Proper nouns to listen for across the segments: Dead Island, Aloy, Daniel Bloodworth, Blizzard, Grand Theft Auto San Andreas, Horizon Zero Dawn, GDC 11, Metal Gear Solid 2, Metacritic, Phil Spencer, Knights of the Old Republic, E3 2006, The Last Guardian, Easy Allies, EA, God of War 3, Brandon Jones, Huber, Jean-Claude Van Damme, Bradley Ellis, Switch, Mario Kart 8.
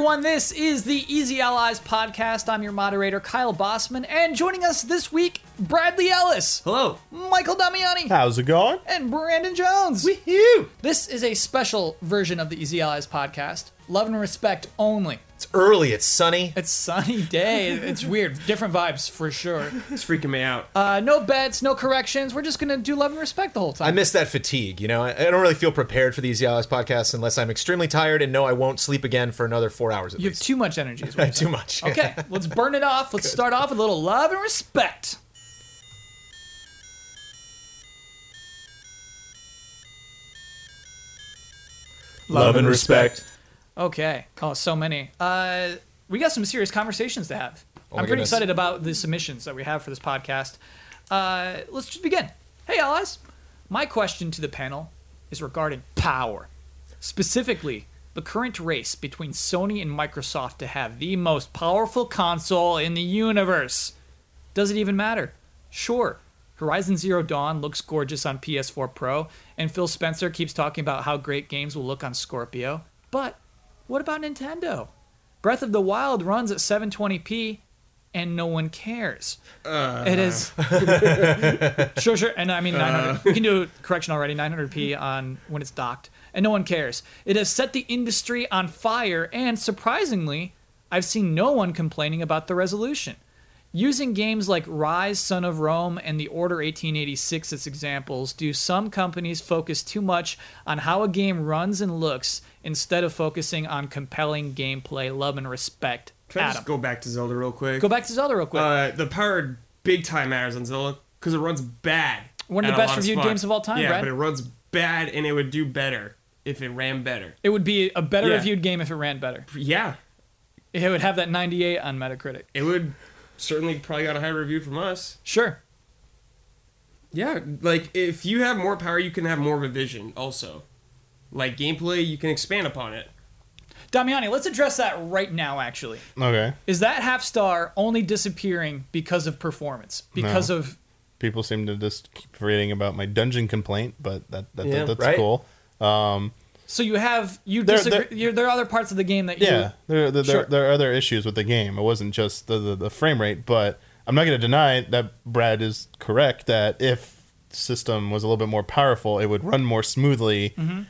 everyone. This is the Easy Allies podcast. I'm your moderator, Kyle Bossman, and joining us this week, Bradley Ellis. Hello. Michael Damiani. How's it going? And Brandon Jones. Woohoo! This is a special version of the Easy Allies podcast. Love and respect only. It's early. It's sunny. It's sunny day. It's weird. Different vibes for sure. It's freaking me out. No bets, no corrections. We're just going to do love and respect the whole time. I miss that fatigue, you know? I don't really feel prepared for these Yalas podcasts unless I'm extremely tired and know I won't sleep again for another 4 hours at least. You have too much energy. Is what I'm saying. Too much. Okay, let's burn it off. Let's start off with a little love and respect. Love and respect. Okay. Oh, so many. We got some serious conversations to have. Oh, I'm pretty excited about the submissions that we have for this podcast. Let's just begin. Hey, allies. My question to the panel is regarding power. Specifically, the current race between Sony and Microsoft to have the most powerful console in the universe. Does it even matter? Sure. Horizon Zero Dawn looks gorgeous on PS4 Pro, and Phil Spencer keeps talking about how great games will look on Scorpio. But what about Nintendo? Breath of the Wild runs at 720p, and no one cares. It is. Sure. And I mean, 900. We can do a correction already, 900p on when it's docked, and no one cares. It has set the industry on fire, and surprisingly, I've seen no one complaining about the resolution. Using games like Rise, Son of Rome, and The Order 1886 as examples, do some companies focus too much on how a game runs and looks instead of focusing on compelling gameplay, love, and respect? Can I just go back to Zelda real quick? Go back to Zelda real quick. The power big time matters on Zelda because it runs bad. One of the best reviewed games of all time, Brad. Yeah, but it runs bad and it would do better if it ran better. It would be a better reviewed game if it ran better. Yeah. It would have that 98 on Metacritic. It would... Certainly probably got a high review from us. Sure. Yeah, like, if you have more power, you can have more revision also. Like, gameplay, you can expand upon it. Damiani, let's address that right now, actually. Okay. Is that half star only disappearing because of performance? Because of... People seem to just keep reading about my dungeon complaint, but that's right? Cool. So you have... There are other parts of the game that you... Yeah, there are other issues with the game. It wasn't just the frame rate, but I'm not going to deny that Brad is correct that if the system was a little bit more powerful, it would run more smoothly. Mm-hmm.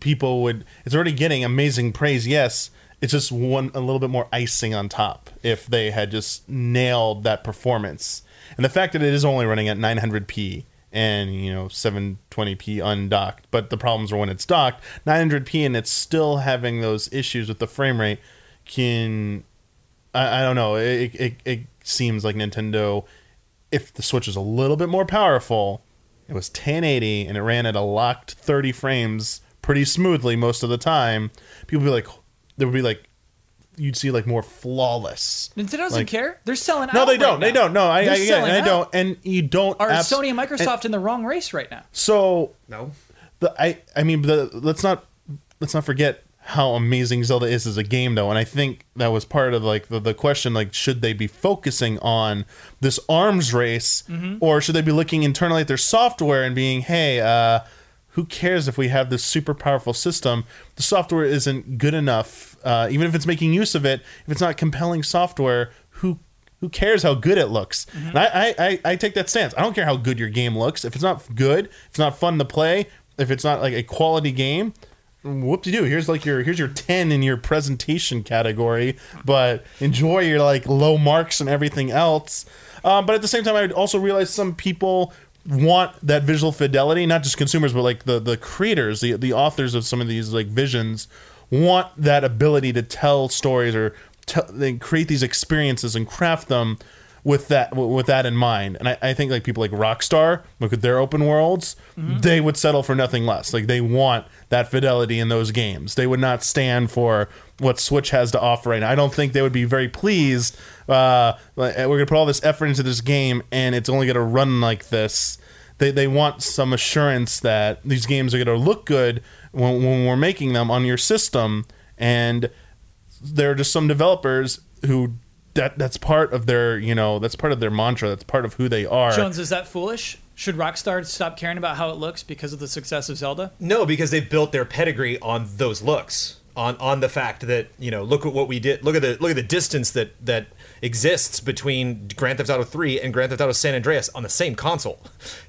People would... It's already getting amazing praise, yes. It's just a little bit more icing on top if they had just nailed that performance. And the fact that it is only running at 900p... and, 720p undocked. But the problems are when it's docked, 900p, and it's still having those issues with the frame rate. I don't know. It seems like Nintendo, if the Switch is a little bit more powerful, it was 1080, and it ran at a locked 30 frames pretty smoothly most of the time. People would be like, there would be like, you'd see like more flawless. Nintendo doesn't care. They're selling out. No, they don't. Right they now. Don't. No, I get it. They don't. And you don't. Are Sony and Microsoft in the wrong race right now? So no. Let's not forget how amazing Zelda is as a game though, and I think that was part of like the question, like should they be focusing on this arms race, mm-hmm. or should they be looking internally at their software and being, hey, who cares if we have this super powerful system? The software isn't good enough. Even if it's making use of it, if it's not compelling software, who cares how good it looks? Mm-hmm. And I take that stance. I don't care how good your game looks. If it's not good, if it's not fun to play, if it's not like a quality game, whoop-de-doo. Here's your 10 in your presentation category, but enjoy your like low marks and everything else. But at the same time, I also realize some people want that visual fidelity, not just consumers, but like the creators, the authors of some of these like visions want that ability to tell stories or they create these experiences and craft them with that in mind. And I think like people like Rockstar, look at their open worlds, mm-hmm. they would settle for nothing less. Like they want that fidelity in those games. They would not stand for what Switch has to offer right now. I don't think they would be very pleased. We're going to put all this effort into this game and it's only going to run like this. They want some assurance that these games are going to look good when we're making them on your system. And there are just some developers who that's part of their, that's part of their mantra. That's part of who they are. Jones, is that foolish? Should Rockstar stop caring about how it looks because of the success of Zelda? No, because they built their pedigree on those looks. on the fact that, you know, look at what we did, look at the distance that exists between Grand Theft Auto 3 and Grand Theft Auto San Andreas on the same console.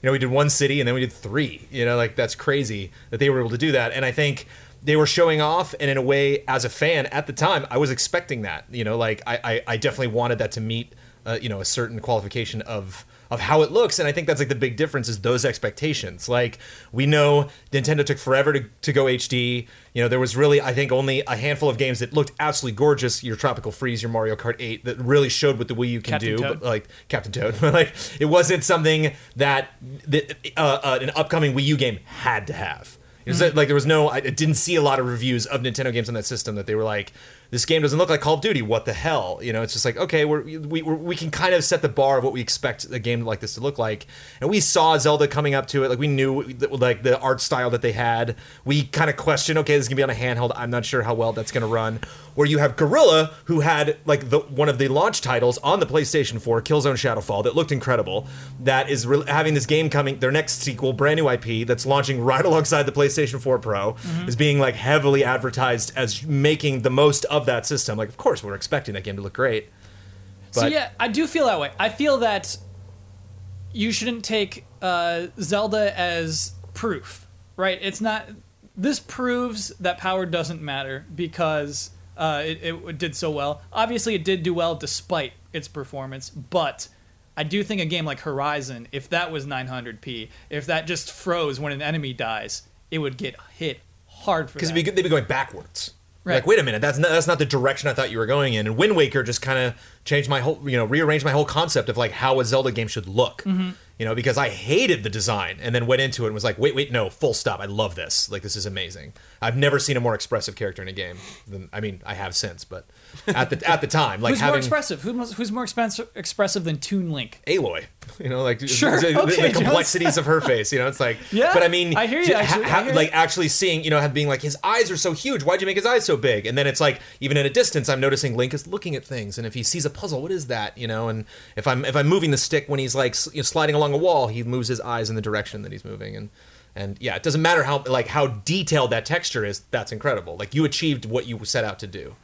You know, we did one city and then we did three. You know, like, that's crazy that they were able to do that. And I think they were showing off, and in a way, as a fan at the time, I was expecting that. You know, like, I definitely wanted that to meet, you know, a certain qualification of how it looks. And I think that's, like, the big difference is those expectations. Like, we know Nintendo took forever to go HD. You know, there was really, I think, only a handful of games that looked absolutely gorgeous. Your Tropical Freeze, your Mario Kart 8, that really showed what the Wii U can do. But, like, Captain Toad. Like, it wasn't something that an upcoming Wii U game had to have. Mm-hmm. Like, there was no, I didn't see a lot of reviews of Nintendo games on that system that they were like, this game doesn't look like Call of Duty, what the hell? You know, it's just like, okay, we can kind of set the bar of what we expect a game like this to look like. And we saw Zelda coming up to it, like, we knew, like, the art style that they had. We kind of questioned, okay, this is going to be on a handheld, I'm not sure how well that's going to run. Where you have Guerrilla, who had, like, one of the launch titles on the PlayStation 4, Killzone Shadowfall, that looked incredible, that is having this game coming, their next sequel, brand new IP, that's launching right alongside the PlayStation 4 Pro, mm-hmm. is being, like, heavily advertised as making the most of that system. Like, of course, we're expecting that game to look great. But so, yeah, I do feel that way. I feel that you shouldn't take Zelda as proof, right? It's not... This proves that power doesn't matter because... it did so well. Obviously, it did do well despite its performance, but I do think a game like Horizon, if that was 900p, if that just froze when an enemy dies, it would get hit hard for that. Because they'd be going backwards. Right. Like, wait a minute, that's not the direction I thought you were going in. And Wind Waker just kind of changed my whole, you know, rearranged my whole concept of, like, how a Zelda game should look. Mm-hmm. You know, because I hated the design and then went into it and was like, wait, no, full stop. I love this. Like, this is amazing. I've never seen a more expressive character in a game than, I mean, I have since, but at the time, like, who's more expressive than Toon Link? Aloy. You know, like, sure. the complexities of her face, you know, it's like, yeah, but I mean, I hear you, actually seeing, you know, being like, his eyes are so huge. Why'd you make his eyes so big? And then it's like, even at a distance, I'm noticing Link is looking at things. And if he sees a puzzle, what is that? You know, and if I'm moving the stick when he's, like, you know, sliding along a wall, he moves his eyes in the direction that he's moving, and yeah, it doesn't matter how detailed that texture is. That's incredible. Like, you achieved what you set out to do.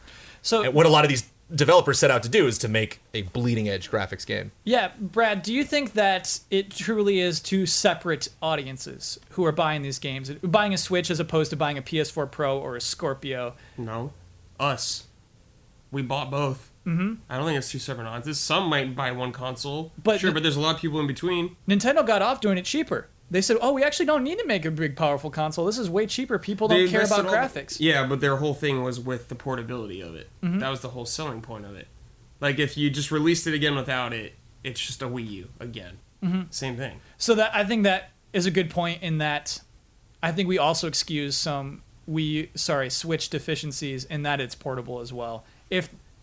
So, and what a lot of these developers set out to do is to make a bleeding edge graphics game. Yeah, Brad, do you think that it truly is two separate audiences who are buying these games? Buying a Switch as opposed to buying a PS4 Pro or a Scorpio? No, us. We bought both. Mm-hmm. I don't think it's two separate audiences. Some might buy one console, but there's a lot of people in between. Nintendo got off doing it cheaper. They said, "Oh, we actually don't need to make a big, powerful console. This is way cheaper. People don't care about graphics." Yeah, but their whole thing was with the portability of it. Mm-hmm. That was the whole selling point of it. Like, if you just released it again without it, it's just a Wii U again. Mm-hmm. Same thing. So that, I think that is a good point. In that, I think we also excuse some Switch deficiencies in that it's portable as well.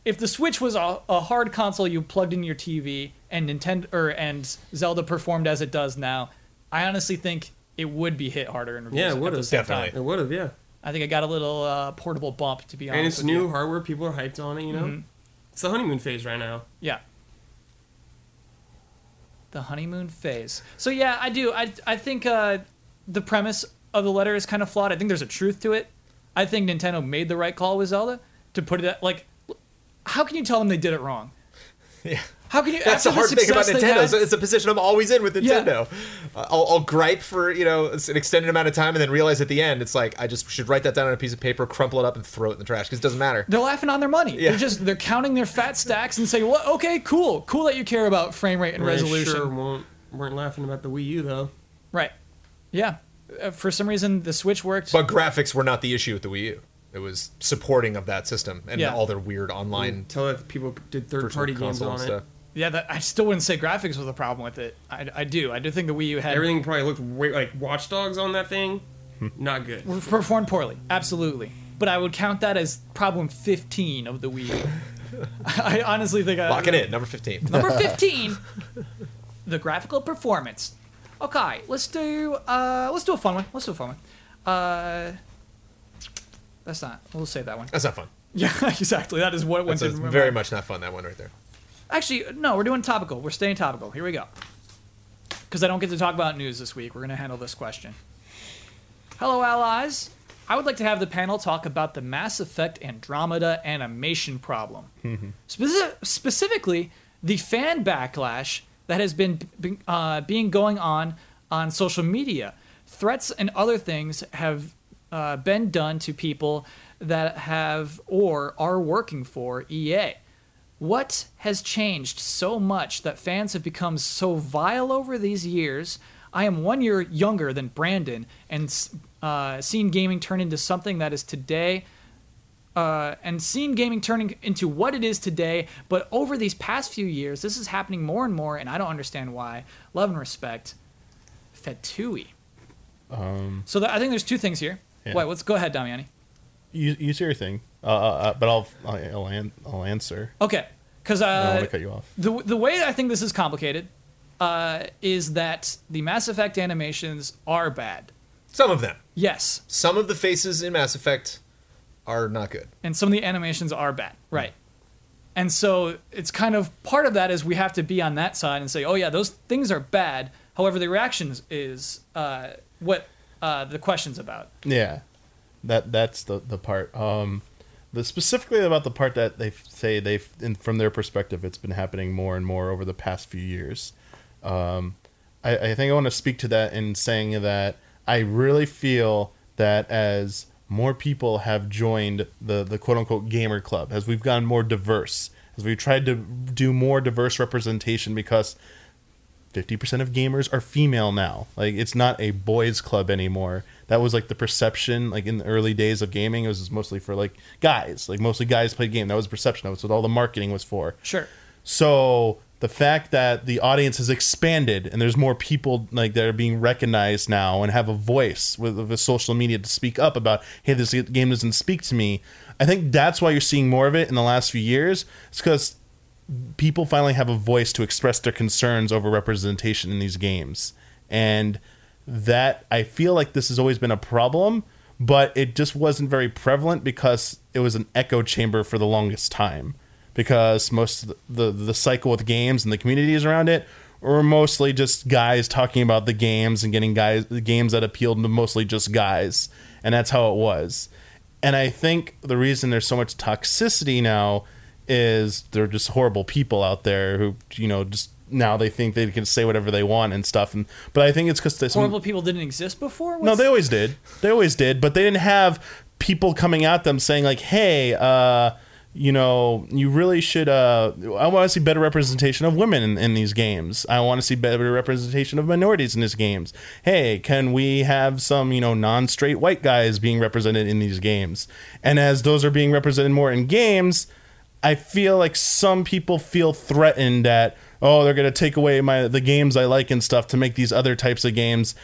If the Switch was a hard console you plugged in your TV and Zelda performed as it does now, I honestly think it would be hit harder in reviews. Yeah, it would have. Definitely. It would have, yeah. I think it got a little portable bump, to be honest. And it's new hardware. People are hyped on it, you know? Mm-hmm. It's the honeymoon phase right now. Yeah. The honeymoon phase. So, yeah, I do. I think the premise of the letter is kind of flawed. I think there's a truth to it. I think Nintendo made the right call with Zelda to put it at, like... How can you tell them they did it wrong? Yeah. How can you? That's the hard thing about Nintendo. It's a position I'm always in with Nintendo. Yeah. I'll gripe for, you know, an extended amount of time and then realize at the end it's like, I just should write that down on a piece of paper, crumple it up, and throw it in the trash because it doesn't matter. They're laughing on their money. Yeah. They're counting their fat stacks and saying, "Well, okay, cool, cool that you care about frame rate and resolution." Sure weren't laughing about the Wii U though. Right. Yeah. For some reason, the Switch worked. But graphics were not the issue with the Wii U. It was supporting of that system and all their weird online... Tell that people did third-party games on it. Yeah, I still wouldn't say graphics was a problem with it. I do think the Wii U had... Everything probably looked like Watch Dogs on that thing. Not good. Performed poorly. Absolutely. But I would count that as problem 15 of the Wii U. I honestly think... Lock it in. Number 15. Number 15. The graphical performance. Okay, let's do a fun one. That's not... We'll save that one. That's not fun. Yeah, exactly. That is what went through my mind. Very much not fun, that one right there. Actually, no, we're doing topical. We're staying topical. Here we go. Because I don't get to talk about news this week. We're going to handle this question. Hello, allies. I would like to have the panel talk about the Mass Effect Andromeda animation problem. Mm-hmm. Specifically, the fan backlash that has been going on social media. Threats and other things have been done to people that have or are working for EA. What has changed so much that fans have become so vile over these years? I am 1 year younger than Brandon and seen gaming turn into something that is today, and seen gaming turning into what it is today. But over these past few years, this is happening more and more, and I don't understand why. Love and respect, Fetui. I think there's two things here. Yeah. Wait, let's go ahead, Damiani. You say your thing, but I'll answer. Okay, because I don't want to cut you off. The way I think this is complicated is that the Mass Effect animations are bad. Some of them. Yes. Some of the faces in Mass Effect are not good. And some of the animations are bad. Right. And so it's kind of part of that is we have to be on that side and say, oh yeah, those things are bad. However, the reactions is what the question's about. Yeah. That's the part. Specifically about the part that they say from their perspective, it's been happening more and more over the past few years. I think I want to speak to that in saying that I really feel that as more people have joined the quote-unquote gamer club, as we've gone more diverse, as we've tried to do more diverse representation, because 50% of gamers are female now. Like, it's not a boys club anymore. That was like the perception, like in the early days of gaming, it was mostly for like guys. Like, mostly guys played game. That was the perception. That was what all the marketing was for. Sure. So the fact that the audience has expanded and there's more people like that are being recognized now and have a voice with social media to speak up about, hey, this game doesn't speak to me. I think that's why you're seeing more of it in the last few years. It's because people finally have a voice to express their concerns over representation in these games. And that, I feel like this has always been a problem, but it just wasn't very prevalent because it was an echo chamber for the longest time. Because most of the cycle with games and the communities around it were mostly just guys talking about the games and getting guys the games that appealed to mostly just guys. And that's how it was. And I think the reason there's so much toxicity now is they're just horrible people out there who, you know, just now they think they can say whatever they want and stuff. And but I think it's because horrible people didn't exist before? No, they always did. They always did. But they didn't have people coming at them saying like, hey, you know, you really should. I want to see better representation of women in these games. I want to see better representation of minorities in these games. Hey, can we have some, you know, non-straight white guys being represented in these games? And as those are being represented more in games, I feel like some people feel threatened that, oh, they're going to take away the games I like and stuff to make these other types of games.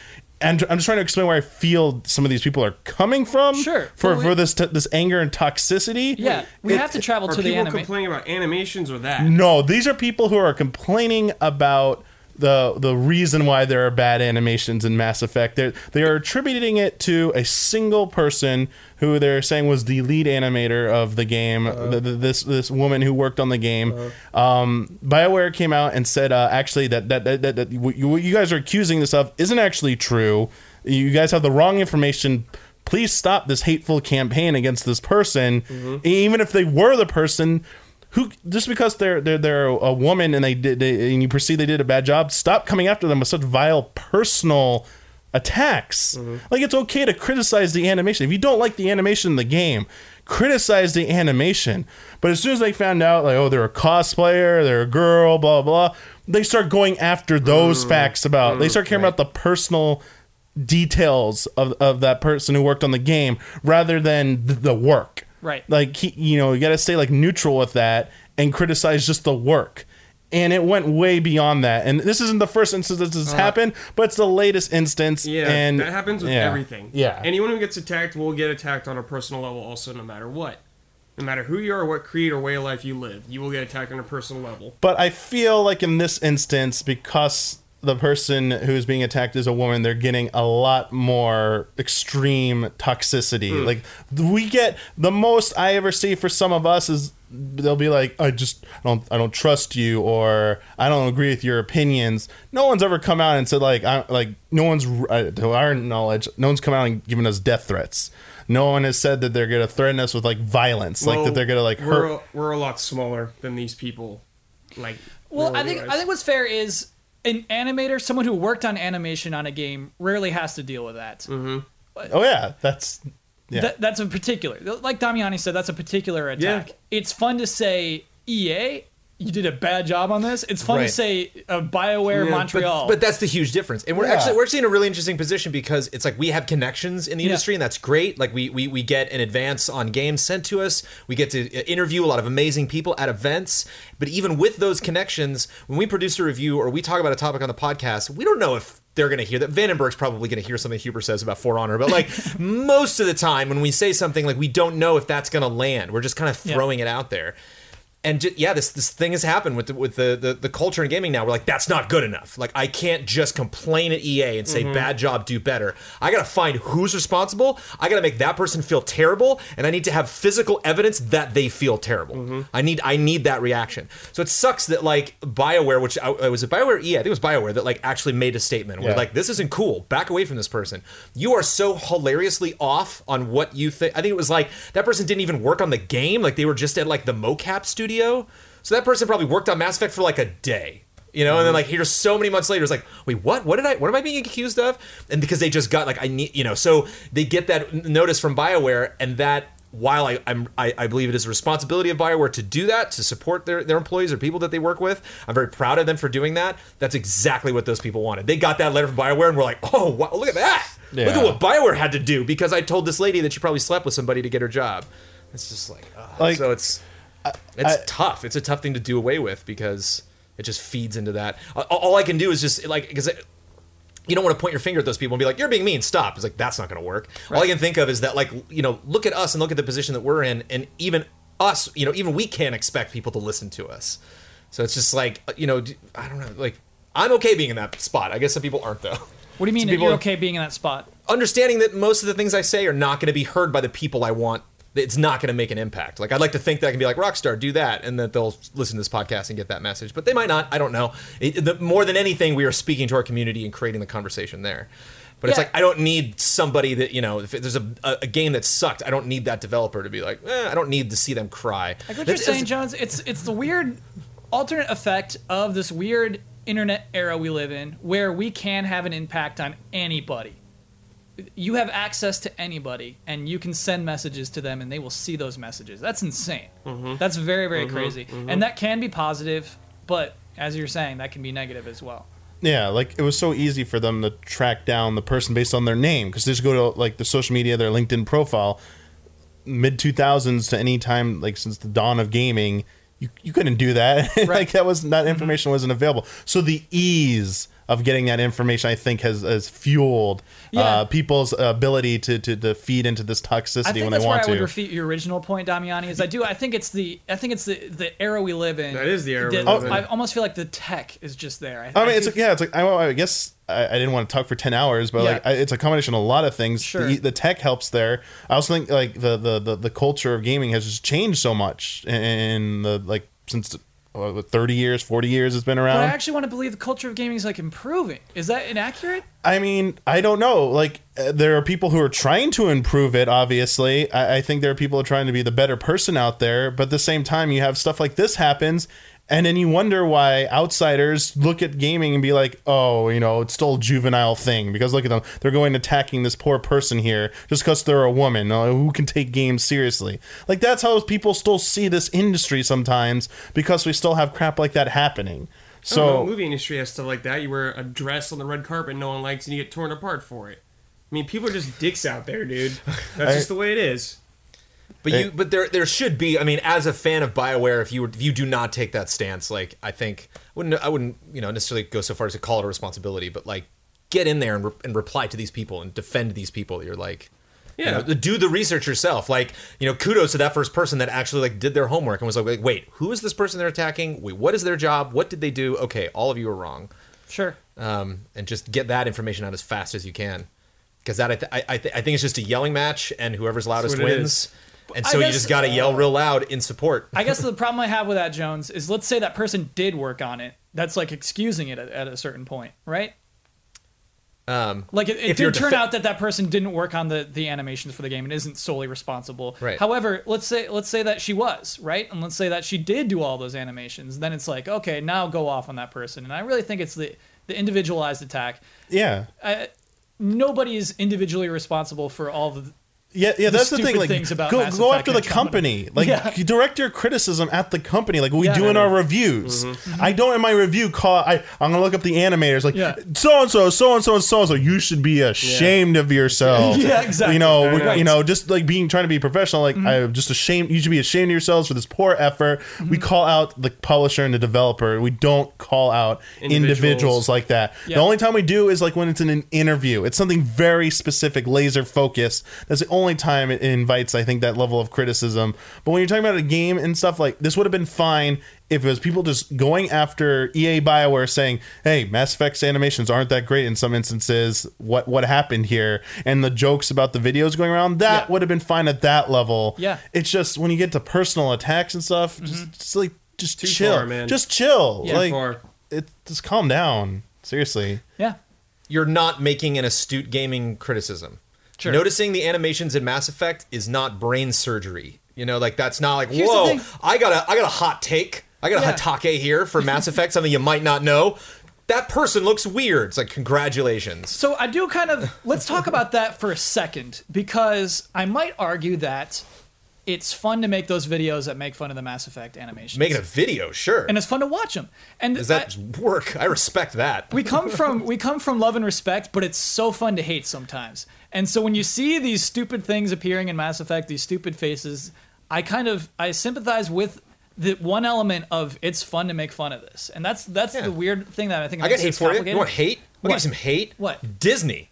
And I'm just trying to explain where I feel some of these people are coming from. Sure. For this anger and toxicity. Yeah, we have to travel to the anime. Are people complaining about animations or that? No, these are people who are complaining about the reason why there are bad animations in Mass Effect. They are attributing it to a single person who they're saying was the lead animator of the game, this woman who worked on the game. BioWare came out and said, actually, that what you guys are accusing this of isn't actually true. You guys have the wrong information. Please stop this hateful campaign against this person. Mm-hmm. Even if they were the person... Who, just because they're a woman and you perceive they did a bad job, stop coming after them with such vile personal attacks. Mm-hmm. Like, it's okay to criticize the animation. If you don't like the animation in the game, criticize the animation. But as soon as they found out, like, oh, they're a cosplayer, they're a girl, blah, blah, they start going after those facts about. They start caring about the personal details of that person who worked on the game rather than the work. Right. Like, you got to stay like neutral with that and criticize just the work. And it went way beyond that. And this isn't the first instance this has happened, but it's the latest instance. Yeah, and that happens with everything. Yeah. Anyone who gets attacked will get attacked on a personal level also, no matter what. No matter who you are, what creed or way of life you live, you will get attacked on a personal level. But I feel like in this instance, because the person who's being attacked is a woman, they're getting a lot more extreme toxicity. Mm. Like, we get the most I ever see for some of us is they'll be like, I don't trust you, or I don't agree with your opinions. No one's ever come out and said to our knowledge, no one's come out and given us death threats. No one has said that they're going to threaten us with violence, that they're going to hurt. We're a lot smaller than these people. I think what's fair is an animator, someone who worked on animation on a game, rarely has to deal with that. Mm-hmm. Oh yeah, that's a particular. Like Damiani said, that's a particular attack. Yeah. It's fun to say EA, you did a bad job on this. It's fun to say BioWare Montreal. But that's the huge difference. And we're actually in a really interesting position because it's we have connections in the industry, and that's great. We get an advance on games sent to us. We get to interview a lot of amazing people at events. But even with those connections, when we produce a review or we talk about a topic on the podcast, we don't know if they're going to hear that. Vandenberg's probably going to hear something Huber says about For Honor. But most of the time when we say something, we don't know if that's going to land. We're just kind of throwing it out there. And this thing has happened with the culture in gaming now. We're that's not good enough. I can't just complain at EA and say, bad job, do better. I got to find who's responsible. I got to make that person feel terrible. And I need to have physical evidence that they feel terrible. Mm-hmm. I need that reaction. So it sucks that BioWare, which was it BioWare? Yeah, I think it was BioWare that actually made a statement where this isn't cool. Back away from this person. You are so hilariously off on what you think. I think it was that person didn't even work on the game. They were just at the mocap studio. So that person probably worked on Mass Effect for a day, and then here's so many months later, it's wait, what am I being accused of? And because they just got so they get that notice from BioWare, and that while I believe it is the responsibility of BioWare to do that, to support their employees or people that they work with, I'm very proud of them for doing that. That's exactly what those people wanted. They got that letter from BioWare and we're oh, wow, look at that. Yeah. Look at what BioWare had to do because I told this lady that she probably slept with somebody to get her job. It's just so it's tough. It's a tough thing to do away with because it just feeds into that. All I can do is just because you don't want to point your finger at those people and be you're being mean, stop. It's that's not going to work. Right. All I can think of is that look at us and look at the position that we're in, and even us, even we can't expect people to listen to us. So it's just I don't know. I'm okay being in that spot. I guess some people aren't though. What do you mean you're okay being in that spot? Understanding that most of the things I say are not going to be heard by the people I want. It's not going to make an impact. I'd like to think that I can be Rockstar, do that, and that they'll listen to this podcast and get that message. But they might not. I don't know. More than anything, we are speaking to our community and creating the conversation there. But it's I don't need somebody that, if there's a game that sucked, I don't need that developer to be I don't need to see them cry. What you're saying, Johns, it's the weird alternate effect of this weird internet era we live in where we can have an impact on anybody. You have access to anybody, and you can send messages to them, and they will see those messages. That's insane. Mm-hmm. That's very, very crazy. Mm-hmm. And that can be positive, but as you're saying, that can be negative as well. Yeah, it was so easy for them to track down the person based on their name, because they just go to, the social media, their LinkedIn profile. Mid-2000s to any time, since the dawn of gaming, you couldn't do that. Right. That information wasn't available. So the ease of getting that information, I think, has fueled people's ability to feed into this toxicity when they want to. I think that's where I would refute your original point, Damiani, is I think it's the era we live in. That is the era we live in. I almost feel the tech is just there. I didn't want to talk for 10 hours, but it's a combination of a lot of things. Sure. The tech helps there. I also think the culture of gaming has just changed so much in the since 30 years, 40 years it's been around. But I actually want to believe the culture of gaming is improving. Is that inaccurate? I mean, I don't know. There are people who are trying to improve it, obviously. I think there are people who are trying to be the better person out there. But at the same time, you have stuff like this happens. And then you wonder why outsiders look at gaming and be it's still a juvenile thing. Because look at them. They're going attacking this poor person here just because they're a woman. Who can take games seriously? That's how people still see this industry sometimes, because we still have crap like that happening. So the movie industry has stuff like that. You wear a dress on the red carpet no one likes and you get torn apart for it. I mean, people are just dicks out there, dude. That's just the way it is. But there should be. I mean, as a fan of BioWare, if you do not take that stance, I think I wouldn't necessarily go so far as to call it a responsibility, but get in there and reply to these people and defend these people. You're do the research yourself. Kudos to that first person that actually did their homework and was wait, who is this person they're attacking? Wait, what is their job? What did they do? Okay, all of you are wrong. Sure. And just get that information out as fast as you can. Because that I think it's just a yelling match, and whoever's loudest wins. And so you just got to yell real loud in support. I guess the problem I have with that, Jones, is let's say that person did work on it. That's like excusing it at a certain point, right? Like it did turn out that person didn't work on the animations for the game and isn't solely responsible. Right. However, let's say that she was, right? And let's say that she did do all those animations. Then it's like, okay, now go off on that person. And I really think it's the individualized attack. Yeah. Nobody is individually responsible for all the... Yeah, that's the thing. Like, go after the company. Like, you direct your criticism at the company, like we do in our reviews. Mm-hmm. Mm-hmm. I don't in my review call. I'm gonna look up the animators. Like, so and so. You should be ashamed of yourself. Yeah, exactly. You know, just like trying to be professional. Like, mm-hmm. I'm just ashamed. You should be ashamed of yourselves for this poor effort. Mm-hmm. We call out the publisher and the developer. We don't call out individuals like that. Yeah. The only time we do is like when it's in an interview. It's something very specific, laser focused. That's the only time it invites, I think, that level of criticism. But when you're talking about a game and stuff, like this would have been fine if it was people just going after EA BioWare saying, hey, Mass Effect's animations aren't that great in some instances. What happened here? And the jokes about the videos going around, that would have been fine at that level. Yeah. It's just when you get to personal attacks and stuff, just too chill. Far, man. Just chill. Yeah, just calm down. Seriously. Yeah. You're not making an astute gaming criticism. Sure. Noticing the animations in Mass Effect is not brain surgery. You know, like that's not like, whoa, I got a hot take. I got a hatake here for Mass Effect, something you might not know. That person looks weird. It's like, congratulations. So I do let's talk about that for a second, because I might argue that it's fun to make those videos that make fun of the Mass Effect animations. Making a video, sure. And it's fun to watch them. And does that work? I respect that. We come from love and respect, but it's so fun to hate sometimes. And so when you see these stupid things appearing in Mass Effect, these stupid faces, I sympathize with the one element of it's fun to make fun of this. And that's the weird thing that I think... I got hate for you. You want hate? I'll give you some hate. What? Disney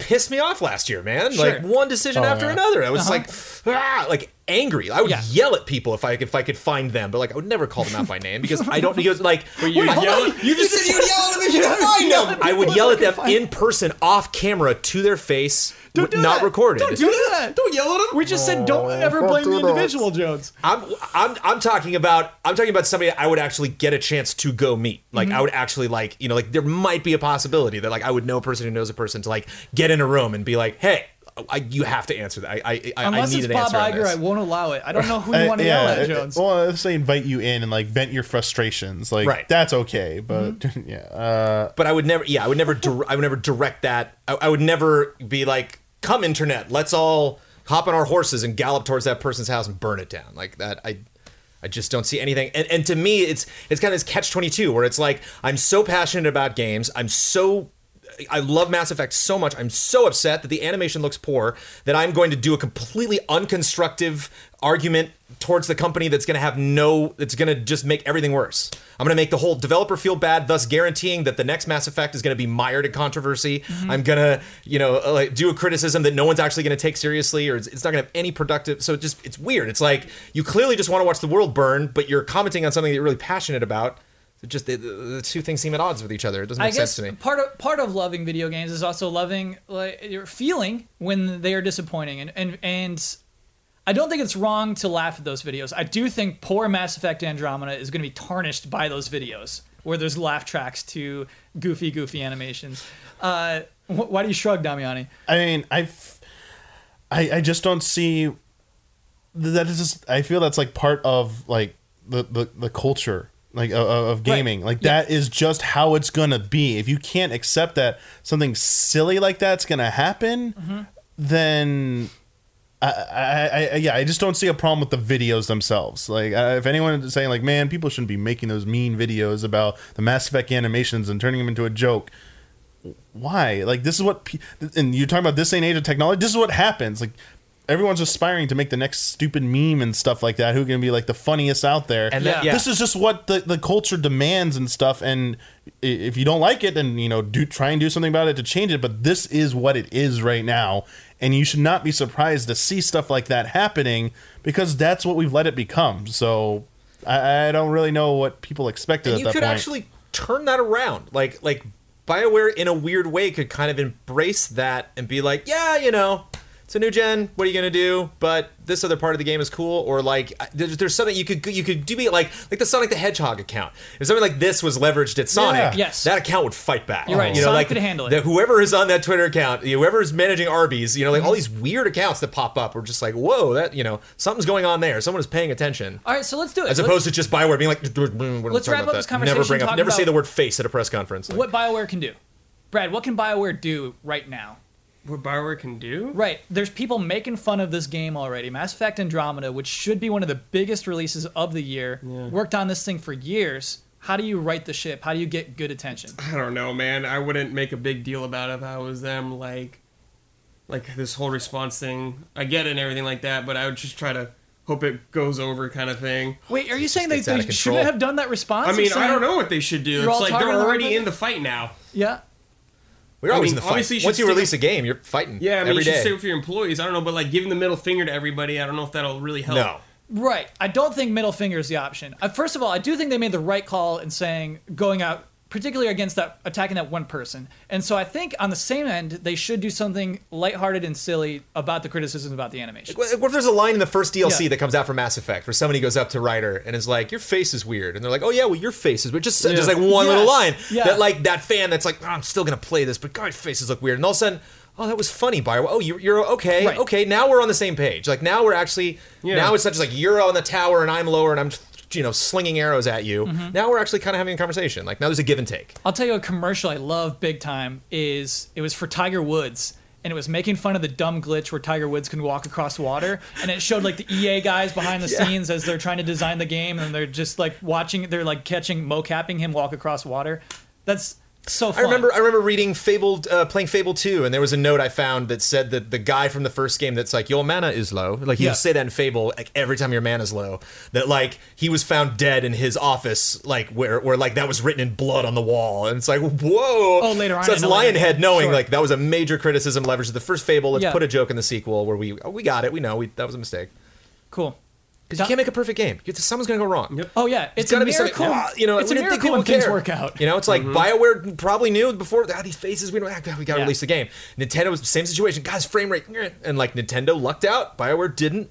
pissed me off last year, man. Sure. Like, one decision after another. I was like angry. I would yell at people if I could find them, but like I would never call them out by name because I don't think it was like... You just said you would yell at them if you could find them. I would yell at them in person, off camera, to their face, not recorded. Don't do that. Don't yell at them. We just said don't ever blame the individual, Jones. I'm talking about somebody I would actually get a chance to go meet. Like, I would actually there might be a possibility that like I would know a person who knows a person to like get in a room and be like, hey, you have to answer that. I need an answer on this. Unless it's Bob Iger, I won't allow it. I don't know who you want to yell at, Jones. Well, let's say invite you in and like vent your frustrations. Like, that's okay, but but I would never. Yeah, I would never direct that. I would never be like, come internet, let's all hop on our horses and gallop towards that person's house and burn it down like that. I just don't see anything. And to me, it's kind of this catch-22 where it's like, I'm so passionate about games. I love Mass Effect so much. I'm so upset that the animation looks poor that I'm going to do a completely unconstructive argument towards the company that's going to just make everything worse. I'm going to make the whole developer feel bad, thus guaranteeing that the next Mass Effect is going to be mired in controversy. Mm-hmm. I'm going to, do a criticism that no one's actually going to take seriously, or it's not going to have any productive. So it's weird. It's like, you clearly just want to watch the world burn, but you're commenting on something that you're really passionate about. Just the two things seem at odds with each other. It doesn't make sense to me. Part of loving video games is also loving, like, your feeling when they are disappointing, and I don't think it's wrong to laugh at those videos. I do think poor Mass Effect Andromeda is going to be tarnished by those videos where there's laugh tracks to goofy animations. Why do you shrug, Damiani? I mean, I just don't see that. Is just, I feel that's like part of like the culture. Like of gaming, right. Like that is just how it's gonna be. If you can't accept that something silly like that's gonna happen, then I just don't see a problem with the videos themselves. Like, if anyone is saying like, man, people shouldn't be making those mean videos about the Mass Effect animations and turning them into a joke. Why? Like, this is what, and you're talking about this ain't age of technology. This is what happens. Like, everyone's aspiring to make the next stupid meme and stuff like that. Who can be like the funniest out there? And this is just what the culture demands and stuff. And if you don't like it, then try and do something about it to change it. But this is what it is right now, and you should not be surprised to see stuff like that happening because that's what we've let it become. So I don't really know what people expected at that point. You could actually turn that around. Like BioWare in a weird way could kind of embrace that and be like, yeah, you know, it's a new gen, what are you going to do? But this other part of the game is cool. Or like there's something you could do it like the Sonic the Hedgehog account. If something like this was leveraged at Sonic, yeah. Yes. That account would fight back. You're right. You know, Sonic could handle it. Whoever is on that Twitter account, whoever is managing Arby's, all these weird accounts that pop up, we're just like, whoa, that something's going on there. Someone is paying attention. All right, so let's do it. As opposed to just BioWare being like, let's wrap up this conversation. Never say the word face at a press conference. What BioWare can do, Brad? What can BioWare do right now? What BioWare can do? Right. There's people making fun of this game already. Mass Effect Andromeda, which should be one of the biggest releases of the year. Yeah. Worked on this thing for years. How do you right the ship? How do you get good attention? I don't know, man. I wouldn't make a big deal about it if I was them. Like this whole response thing. I get it and everything like that, but I would just try to hope it goes over kind of thing. Wait, are you saying they shouldn't have done that response? I mean, I don't know what they should do. It's like they're already in the fight now. Yeah. We're always in the fight. Once you release a game, you're fighting every day. Yeah, I mean, you should stay with your employees. I don't know, but like giving the middle finger to everybody, I don't know if that'll really help. No. Right. I don't think middle finger is the option. First of all, I do think they made the right call in saying, going out, particularly against attacking that one person. And so I think on the same end, they should do something lighthearted and silly about the criticisms about the animation. What if there's a line in the first DLC that comes out for Mass Effect where somebody goes up to Ryder and is like, your face is weird. And they're like, oh yeah, well your face is weird. Just like one little line. Yeah. That fan that's like, oh, I'm still going to play this, but God, faces look weird. And all of a sudden, oh, that was funny, BioWare. Oh, you're okay. Right. Okay, now we're on the same page. Like now we're actually, now it's not just like you're on the tower and I'm lower and I'm slinging arrows at you. Mm-hmm. Now we're actually kind of having a conversation. Like, now there's a give and take. I'll tell you a commercial I love big time is, it was for Tiger Woods, and it was making fun of the dumb glitch where Tiger Woods can walk across water, and it showed, like, the EA guys behind the scenes as they're trying to design the game, and they're just, like, watching, they're, like, catching, mocapping him walk across water. That's so fun. I remember reading playing Fable 2, and there was a note I found that said that the guy from the first game that's like, your mana is low. Like, he'll say that in Fable, like, every time your mana's low. That, like, he was found dead in his office, like, where like, that was written in blood on the wall. And it's like, whoa. Oh, later on. So it's Lionhead knowing, like, that was a major criticism leverage of the first Fable. Let's put a joke in the sequel where we got it. We know that was a mistake. Cool. Because you can't make a perfect game. Someone's going to go wrong. Yep. Oh, yeah. It's a miracle. It's a miracle when things work out. It's like BioWare probably knew before, these faces, we got to release the game. Nintendo was the same situation. Guys, frame rate. And like Nintendo lucked out. BioWare didn't.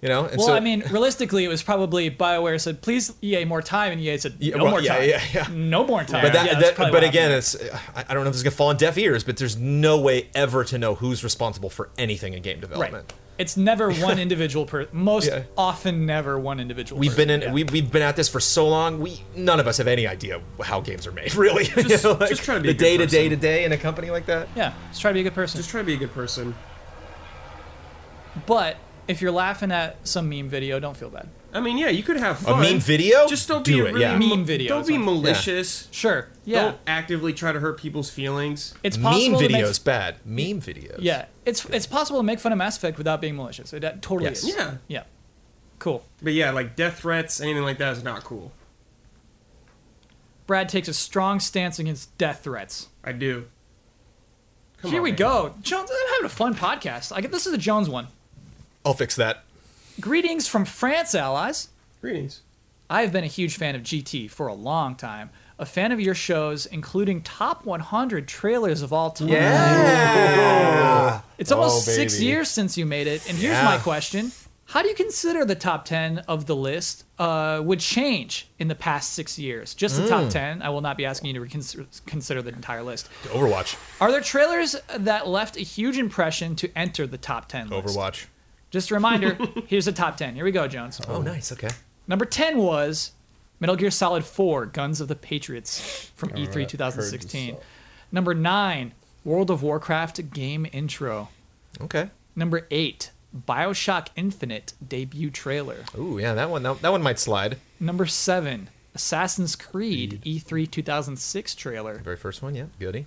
Realistically, it was probably BioWare said, please, EA, more time. And EA said, no more time. Yeah, yeah. No more time. But, I don't know if it's going to fall on deaf ears, but there's no way ever to know who's responsible for anything in game development. Right. It's never one individual person. Often never one individual person. We've been at this for so long, none of us have any idea how games are made, really. Just try to be a good person. The day-to-day in a company like that. Yeah, just try to be a good person. But if you're laughing at some meme video, don't feel bad. I mean, yeah, you could have fun. A meme video? Just don't be meme video. Don't be malicious. Yeah. Sure. Yeah. Don't actively try to hurt people's feelings. It's possible. Meme videos bad. Meme videos. Yeah. It's possible to make fun of Mass Effect without being malicious. It totally is. Yeah. Yeah. Cool. But yeah, like death threats, anything like that is not cool. Brad takes a strong stance against death threats. I do. Here we go, man. Jones, I'm having a fun podcast. This is a Jones one. I'll fix that. Greetings from France, allies. Greetings. I have been a huge fan of GT for a long time. A fan of your shows, including top 100 trailers of all time. Yeah! It's almost 6 years since you made it, and here's my question. How do you consider the top 10 of the list would change in the past 6 years? Just the top 10. I will not be asking you to consider the entire list. Overwatch. Are there trailers that left a huge impression to enter the top 10 list? Overwatch. Just a reminder, here's the top 10. Here we go, Jones. Oh, nice. Okay. Number 10 was Metal Gear Solid 4, Guns of the Patriots from E3 2016. Number 9, World of Warcraft game intro. Okay. Number 8, Bioshock Infinite debut trailer. Ooh, yeah, that one might slide. Number 7, Assassin's Creed E3 2006 trailer. The very first one, yeah. Goody.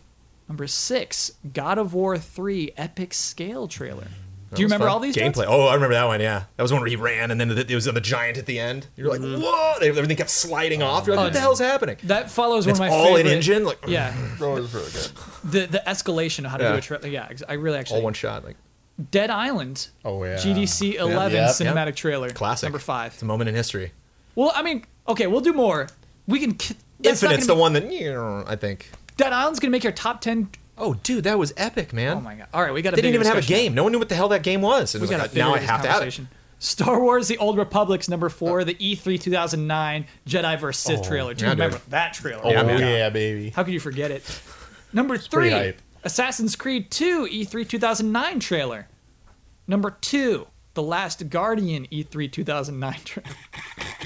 Number 6, God of War 3 epic scale trailer. Do you remember all these gameplay? Oh, I remember that one. Yeah, that was one where he ran, and then it was on the giant at the end. You're like, whoa! Everything kept sliding off. You're like, what the hell's happening? That follows one of my favorite. All in engine, like that was really good. The escalation of how to do a trailer. Yeah, I really actually all one shot. Like Dead Island. Oh yeah. GDC 11 cinematic trailer. Classic. Number 5. It's a moment in history. Well, I mean, okay, we'll do more. We can Infinite's the one that I think. Dead Island's gonna make your top 10. Oh, dude, that was epic, man. Oh my god! All right, we got. They didn't even have a game. No one knew what the hell that game was. It was like, now I have to have it. Star Wars: The Old Republic's number 4, the E3 2009 Jedi vs. Sith trailer. Do you remember that trailer? Oh yeah, baby! How could you forget it? Number 3, Assassin's Creed 2 E3 2009 trailer. Number 2, The Last Guardian E3 2009 trailer.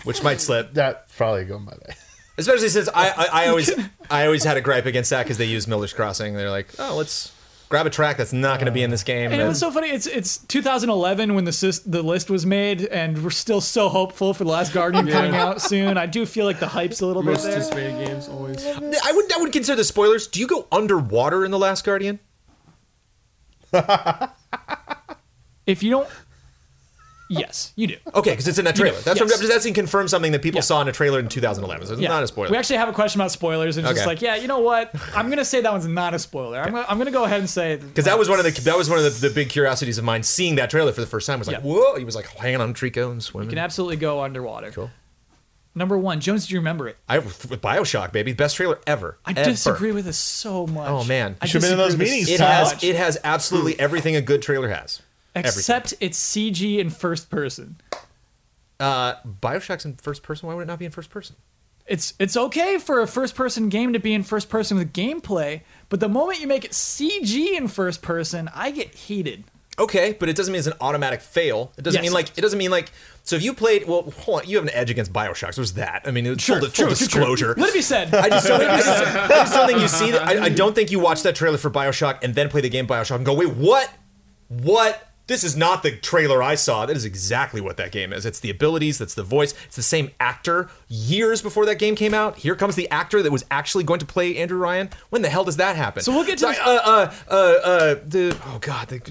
Which might slip. That probably going by that. Especially since I always had a gripe against that because they used Miller's Crossing. They're like, oh, let's grab a track that's not going to be in this game. And it was so funny. It's 2011 when the list was made, and we're still so hopeful for The Last Guardian coming out soon. I do feel like the hype's a little bit there. Most anticipated games always. I would consider the spoilers. Do you go underwater in The Last Guardian? If you don't. Yes, you do. Okay, because it's in that trailer. That's what I'm just asking. Confirm something that people saw in a trailer in 2011. So it's not a spoiler. We actually have a question about spoilers, and it's just like, yeah, you know what? I'm gonna say that one's not a spoiler. Okay. I'm gonna go ahead and say because that was one of the big curiosities of mine. Seeing that trailer for the first time was like, whoa! He was like hanging on Trico and swimming. You can absolutely go underwater. Cool. Number 1, Jones, do you remember it? With Bioshock, baby, best trailer ever. I disagree with this so much. Oh man, you should have been in those meetings. It has absolutely everything a good trailer has. Except it's CG in first person. Bioshock's in first person? Why would it not be in first person? It's okay for a first person game to be in first person with gameplay, but the moment you make it CG in first person, I get heated. Okay, but it doesn't mean it's an automatic fail. It doesn't mean like so if you played hold on, you have an edge against Bioshock, so there's that. I mean, full disclosure. Let it be said. I just don't think you see that. I don't think you watch that trailer for Bioshock and then play the game Bioshock and go, wait, what? What? This is not the trailer I saw. That is exactly what that game is. It's the abilities. That's the voice. It's the same actor. Years before that game came out, here comes the actor that was actually going to play Andrew Ryan. When the hell does that happen? So we'll get to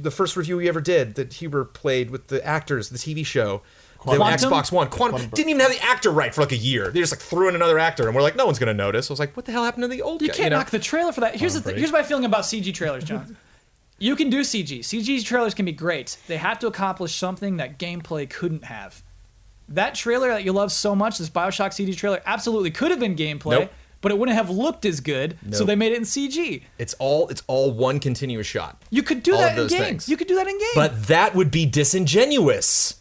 the first review we ever did that Huber played with the actors, the TV show, the Xbox One. Quantum didn't even have the actor right for like a year. They just like threw in another actor, and we're like, no one's gonna notice. I was like, what the hell happened to the old guy? You can't knock the trailer for that. Here's my feeling about CG trailers, John. You can do CG. CG trailers can be great. They have to accomplish something that gameplay couldn't have. That trailer that you love so much, this Bioshock CG trailer, absolutely could have been gameplay, but it wouldn't have looked as good, so they made it in CG. It's all one continuous shot. You could do that in games. But that would be disingenuous.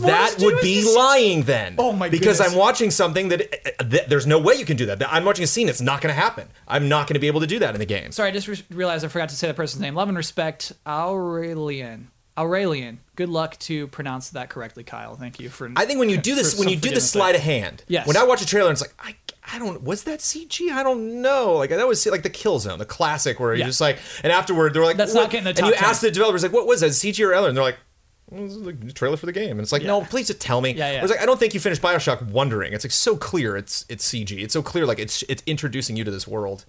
That would be lying then. Oh my goodness. Because I'm watching something that there's no way you can do that. I'm watching a scene. It's not going to happen. I'm not going to be able to do that in the game. Sorry, I just realized I forgot to say that person's name. Love and respect, Aurelien. Good luck to pronounce that correctly, Kyle. Thank you for. I think when you do this sleight of hand. Yes. When I watch a trailer, and it's like was that CG? I don't know. Like that was like the Kill Zone, the classic where you're just like, and afterward they're like, that's not getting the top. And you ask the developers like, what was that, CG or Eller? And they're like, this is the trailer for the game, and it's like, no, please just tell me. I was like, I don't think you finished Bioshock wondering. It's like so clear it's CG. It's so clear, like it's introducing you to this world,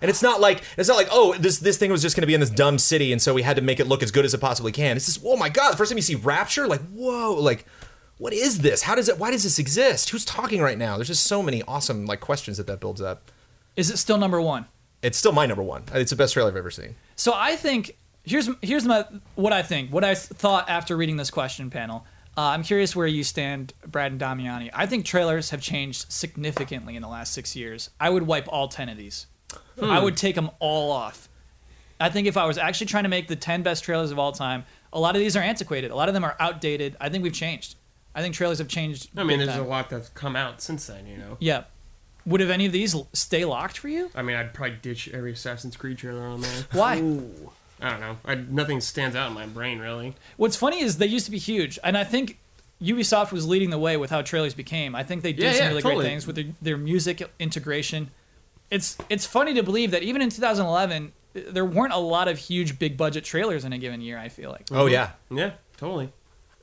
and it's not like oh, this thing was just going to be in this dumb city, and so we had to make it look as good as it possibly can. It's just, oh my god, the first time you see Rapture, like whoa, like what is this? How does it? Why does this exist? Who's talking right now? There's just so many awesome like questions that builds up. Is it still number 1? It's still my number 1. It's the best trailer I've ever seen. So I think. Here's what I thought after reading this question panel. I'm curious where you stand, Brad and Damiani. I think trailers have changed significantly in the last 6 years. I would wipe all 10 of these. I would take them all off. I think if I was actually trying to make the 10 best trailers of all time, a lot of these are antiquated. A lot of them are outdated. I think we've changed. I think trailers have changed. I mean, there's a lot that's come out since then, you know. Yeah. Would have any of these stay locked for you? I mean, I'd probably ditch every Assassin's Creed trailer on there. Why? Ooh. I don't know. Nothing stands out in my brain, really. What's funny is they used to be huge, and I think Ubisoft was leading the way with how trailers became. I think they did great things with their music integration. It's funny to believe that even in 2011, there weren't a lot of huge, big-budget trailers in a given year, I feel like. Oh, yeah. Yeah, totally.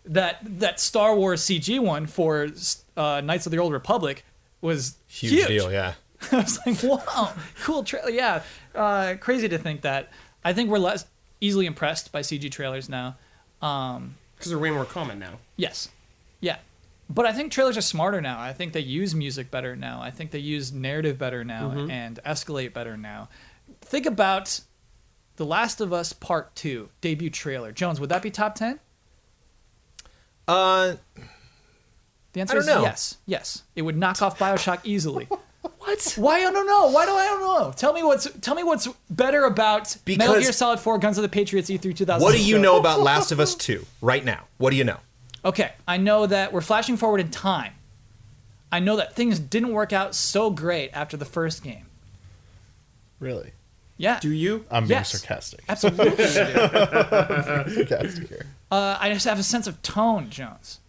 That Star Wars CG one for Knights of the Old Republic was huge. Huge deal, yeah. I was like, wow, cool trailer. Yeah, crazy to think that. I think we're less easily impressed by CG trailers now. Because they're way more common now. Yes. Yeah. But I think trailers are smarter now. I think they use music better now. I think they use narrative better now and escalate better now. Think about The Last of Us Part 2 debut trailer. Jones, would that be top 10? The answer is yes. Yes. It would knock off Bioshock easily. Why What? Why? I don't know. Why do I don't know? Tell me what's better about Metal Gear Solid 4 Guns of the Patriots E3 2000. What do you know about Last of Us 2 right now? What do you know? Okay, I know that we're flashing forward in time. I know that things didn't work out so great after the first game. Really? Yeah. Do you? I'm being sarcastic. Absolutely. I do. I'm sarcastic here. I just have a sense of tone, Jones.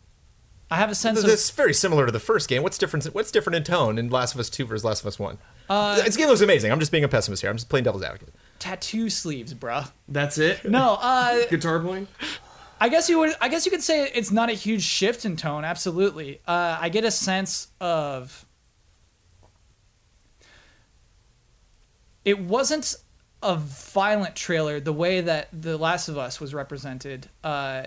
I have a sense of... It's very similar to the first game. What's different in tone in Last of Us 2 versus Last of Us 1? This game looks amazing. I'm just being a pessimist here. I'm just playing devil's advocate. Tattoo sleeves, bruh. That's it? No. Guitar playing? I guess you could say it's not a huge shift in tone, absolutely. I get a sense of... It wasn't a violent trailer the way that The Last of Us was represented.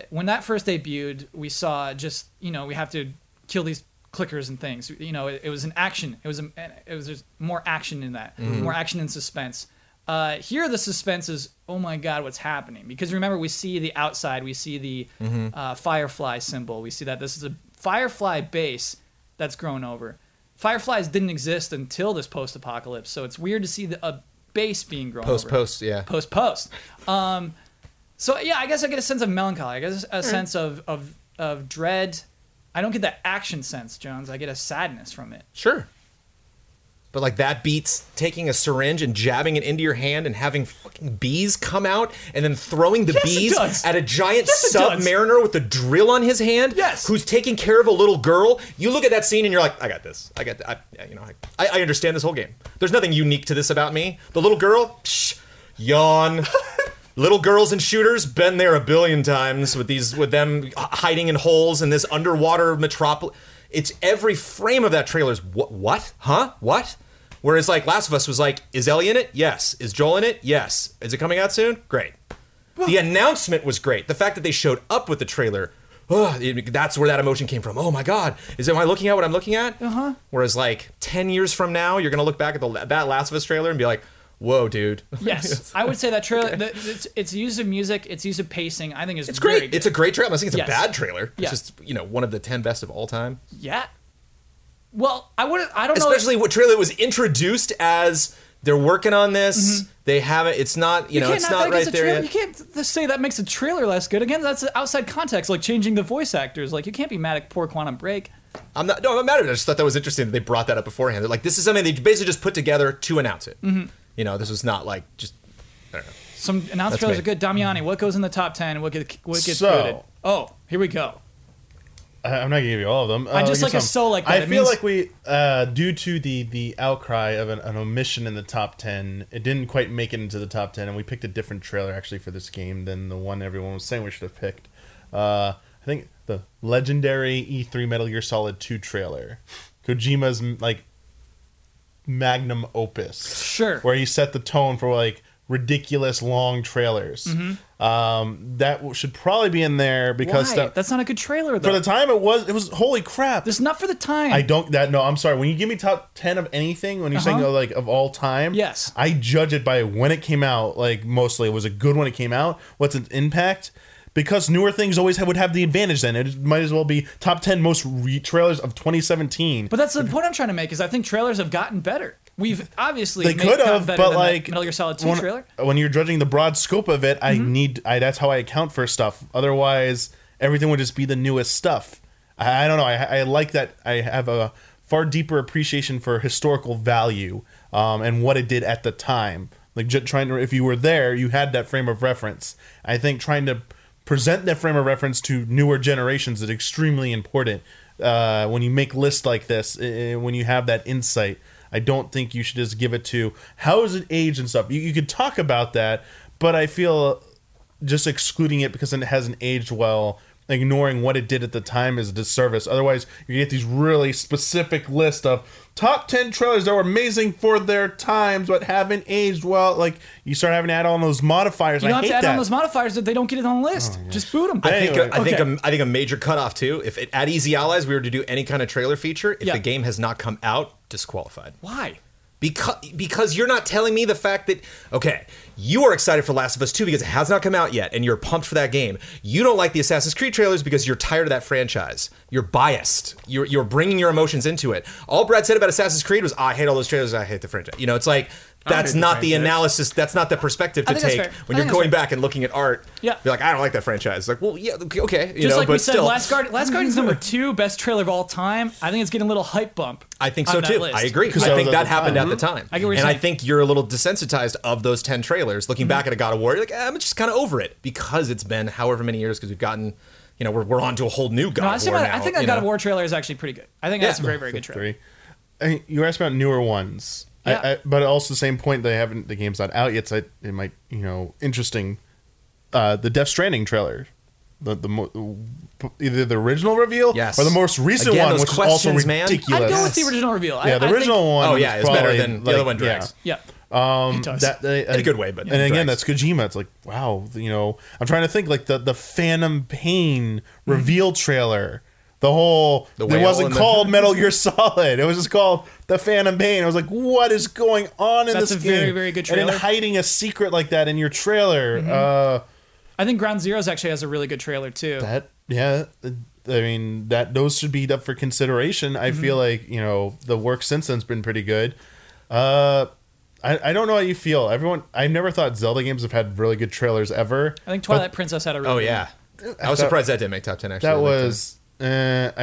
When that first debuted, we saw just, we have to kill these clickers and things. It was an action. It was just more action in that, more action and suspense. Here, the suspense is, oh my God, what's happening? Because remember, we see the outside, we see the Firefly symbol. We see that this is a Firefly base that's grown over. Fireflies didn't exist until this post-apocalypse, so it's weird to see a base being grown over. Post. I guess I get a sense of melancholy. I guess a sense of dread. I don't get that action sense, Jones. I get a sadness from it. Sure. But that beats taking a syringe and jabbing it into your hand and having fucking bees come out and then throwing the bees at a giant submariner with a drill on his hand who's taking care of a little girl. You look at that scene and you're like, I got this. I got that. I understand this whole game. There's nothing unique to this about me. The little girl, yawn. Little girls and shooters, been there a billion times with them hiding in holes in this underwater metropolis. It's every frame of that trailer's what? Huh? What? Whereas Last of Us was is Ellie in it? Yes. Is Joel in it? Yes. Is it coming out soon? Great. Well, the announcement was great. The fact that they showed up with the trailer, that's where that emotion came from. Oh my God. Am I looking at what I'm looking at? Uh-huh. Whereas 10 years from now, you're going to look back at that Last of Us trailer and be like, whoa, dude. Yes. I would say that trailer, its use of music, its use of pacing, I think it's great. Good. It's a great trailer. I think it's a bad trailer. It's just, one of the 10 best of all time. Yeah. Well, I don't know. Especially what trailer was introduced as they're working on this. Mm-hmm. They haven't, it's not, you know, it's not right there yet. You can't say that makes a trailer less good. Again, that's outside context, changing the voice actors. You can't be mad at poor Quantum Break. I'm not mad at it. I just thought that was interesting that they brought that up beforehand. They're this is something they basically just put together to announce it. Mm-hmm. This was not I don't know. Some announced trailers are good. Damiani, what goes in the top 10 and what gets voted? Oh, here we go. I'm not going to give you all of them. I just that. I feel we, due to the outcry of an omission in the top 10, it didn't quite make it into the top 10, and we picked a different trailer actually for this game than the one everyone was saying we should have picked. I think the legendary E3 Metal Gear Solid 2 trailer. Kojima's, magnum opus, sure, where he set the tone for ridiculous long trailers. Mm-hmm. That should probably be in there because that's not a good trailer though. For the time it was holy crap. This is not for the time. I'm sorry. When you give me top 10 of anything, when you're saying of all time, yes, I judge it by when it came out. Mostly it was a good when it came out. What's its impact? Because newer things always would have the advantage then. It might as well be top 10 most trailers of 2017. But that's the point I'm trying to make is I think trailers have gotten better. We've obviously they could have, but Metal Gear Solid 2 trailer. When you're judging the broad scope of it, that's how I account for stuff. Otherwise, everything would just be the newest stuff. I don't know. I like that. I have a far deeper appreciation for historical value and what it did at the time. If you were there, you had that frame of reference. I think trying to present that frame of reference to newer generations is extremely important. When you make lists like this, when you have that insight, I don't think you should just give it to how is it aged and stuff. You could talk about that, but I feel just excluding it because it hasn't aged well, ignoring what it did at the time, is a disservice. Otherwise, you get these really specific list of top 10 trailers that were amazing for their times but haven't aged well. You start having to add on those modifiers. You don't have to add on those modifiers if they don't get it on the list. Oh, just boot them. I think a major cutoff too. If at Easy Allies we were to do any kind of trailer feature, if the game has not come out, disqualified. Why? Because you're not telling me the fact that, okay, you are excited for Last of Us 2 because it has not come out yet and you're pumped for that game. You don't like the Assassin's Creed trailers because you're tired of that franchise. You're biased. You're bringing your emotions into it. All Brad said about Assassin's Creed was, I hate all those trailers. I hate the franchise. You know, it's like, that's not the analysis. That's not the perspective to take when you're going back and looking at art. Yeah. You're like, I don't like that franchise. Like, well, yeah, okay. Just like we said, Last Guardian's number 2, best trailer of all time. I think it's getting a little hype bump. I think so too. I agree. I think that happened at the time. And I think you're a little desensitized of those 10 trailers. Looking back at a God of War, you're like, I'm just kind of over it because it's been however many years because we've gotten... You know, we're on to a whole new God of War now. I think that God of War trailer is actually pretty good. I think that's a very, very good trailer. You asked about newer ones. Yeah. I, but also the same point, the game's not out yet, so it might, interesting. The Death Stranding trailer, either the original reveal or the most recent one, which is also ridiculous. I'd go with the original reveal. Yeah, the original one. Oh yeah, it's better than the other one. Drags. It does. In a good way, but and again, that's Kojima. It's like, wow, I'm trying to think like the Phantom Pain reveal trailer. The whole, it wasn't called Metal Gear Solid. It was just called The Phantom Pain. I was like, what is going on in this game? That's a very, very good trailer. And in hiding a secret like that in your trailer. Mm-hmm. I think Ground Zeroes actually has a really good trailer, too. Those should be up for consideration. I feel like, the work since then has been pretty good. I don't know how you feel. I've never thought Zelda games have had really good trailers ever. I think Twilight Princess had a really good one. I was surprised that didn't make top 10, actually. That was... I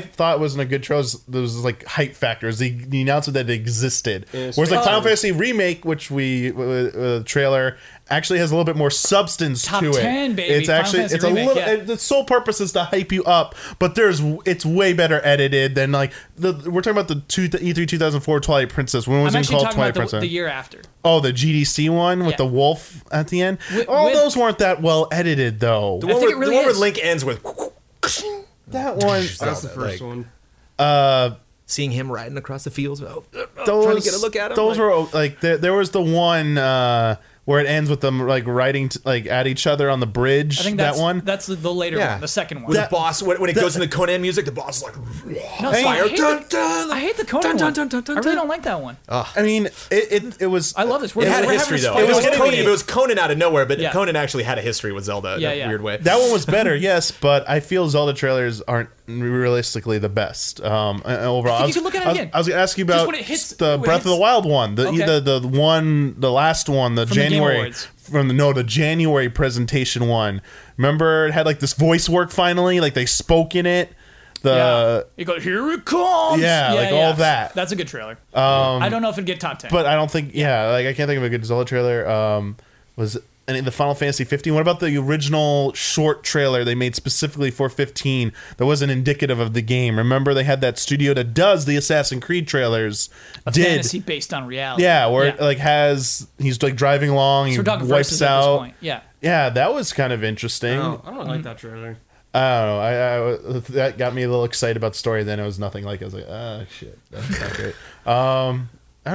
thought it wasn't a good trailer. There was like hype factors. The announcement that it existed. Whereas like Final Fantasy Remake, which trailer actually has a little bit more substance to it. Top 10, baby. It's actually the sole purpose is to hype you up. But it's way better edited than like we're talking about the E3 2004 Twilight Princess. When was it called Twilight Princess? The year after. Oh, the GDC one with the wolf at the end. Those weren't that well edited though. The one where Link ends with. That one. That's the first one. Seeing him riding across the fields, trying to get a look at him. Those were like there was the one where it ends with them like riding at each other on the bridge. I think that's the later one, the second one. The boss when it goes into Conan music, the boss is like fire. I hate the Conan one. I really don't like that one. I mean, it was. I love this. It had a history though. It was Conan out of nowhere, but Conan actually had a history with Zelda in a weird way. That one was better, yes, but I feel Zelda trailers aren't realistically the best overall. I think you can look at it again. I was going to ask you about the Breath of the Wild one, the last one, the January the January presentation one. Remember, it had like this voice work finally, like they spoke in it. You go, here it comes. All that. That's a good trailer. I don't know if it'd get top 10, but I don't think. I can't think of a good Zelda trailer. And the Final Fantasy 15. What about the original short trailer they made specifically for 15 that wasn't indicative of the game? Remember, they had that studio that does the Assassin's Creed trailers. A fantasy based on reality. Yeah, where it he's like driving along, so he wipes out. At this point. Yeah. Yeah, that was kind of interesting. I don't like that trailer. I don't know. I that got me a little excited about the story. Then it was nothing like it. I was like, shit, that's not great. I don't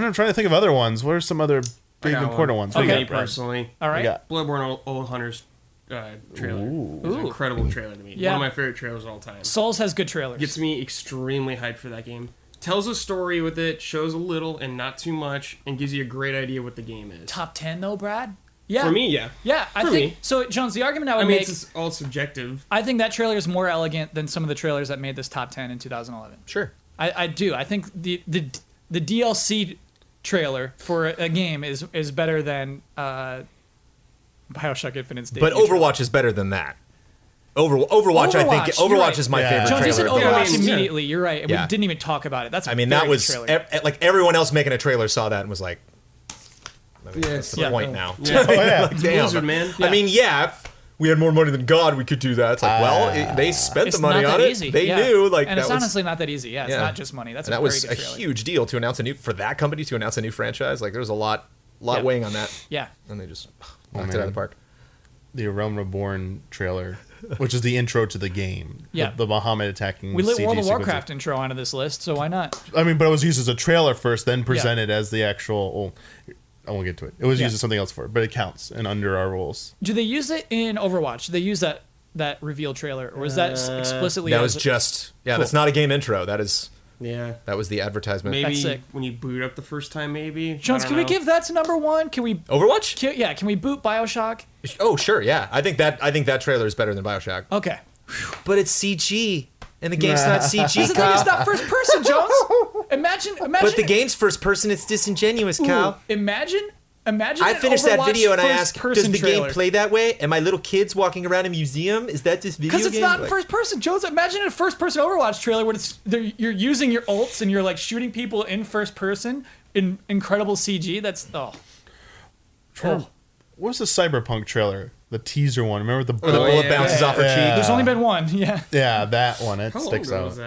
know. I'm trying to think of other ones. What are some other big important ones? Okay, me personally. All right. Bloodborne Old Hunters trailer. It was an incredible trailer to me. Yeah. One of my favorite trailers of all time. Souls has good trailers. Gets me extremely hyped for that game. Tells a story with it, shows a little and not too much, and gives you a great idea what the game is. Top 10 though, Brad? Yeah. For me, yeah. Yeah, I think. So, Jones, the argument I would make... it's all subjective. I think that trailer is more elegant than some of the trailers that made this top 10 in 2011. Sure. I do. I think the DLC... trailer for a game is better than Bioshock Infinite's debut. But Overwatch is better than that. Overwatch, I think Overwatch is my favorite trailer. Jones said Overwatch immediately. You're right. We didn't even talk about it. That's that was like everyone else making a trailer saw that and was like, that's the point now. Yeah. Like, Blizzard, man. Yeah. I mean, if we had more money than God, we could do that. It's like, they spent the money on it. They knew, like, and it's honestly not that easy. Yeah, it's not just money. That was a huge deal to announce for that company to announce a new franchise. Like, there was a lot weighing on that. Yeah, and they just knocked it out of the park. The Realm Reborn trailer, which is the intro to the game. Yeah, the Muhammad attacking. We lit CG World of Warcraft intro onto this list, so why not? I mean, but it was used as a trailer first, then presented as the actual. I won't get to it. It was used as something else for it, but it counts and under our rules. Do they use it in Overwatch? Do they use that reveal trailer, or is that explicitly... That was just... That's not a game intro. That is... Yeah. That was the advertisement. Maybe that's sick. When you boot up the first time, maybe. Jones, can we give that to number one? Can we Overwatch? Can we boot Bioshock? Oh, sure, yeah. I think that trailer is better than Bioshock. Okay. But it's CG. And the game's not CG, Kyle. Like, it's not first person, Jones. Imagine. But the game's first person, it's disingenuous, Kyle. Imagine. I finished that video and I asked, does the game play that way? Am I little kids walking around a museum? Is that this video game? Because it's not first person, Jones. Imagine a first person Overwatch trailer where you're using your ults and you're like shooting people in first person in incredible CG. That's What was the Cyberpunk trailer? The teaser one. Remember the bullet bounces off her cheek? There's only been one, Yeah, that one. It sticks out.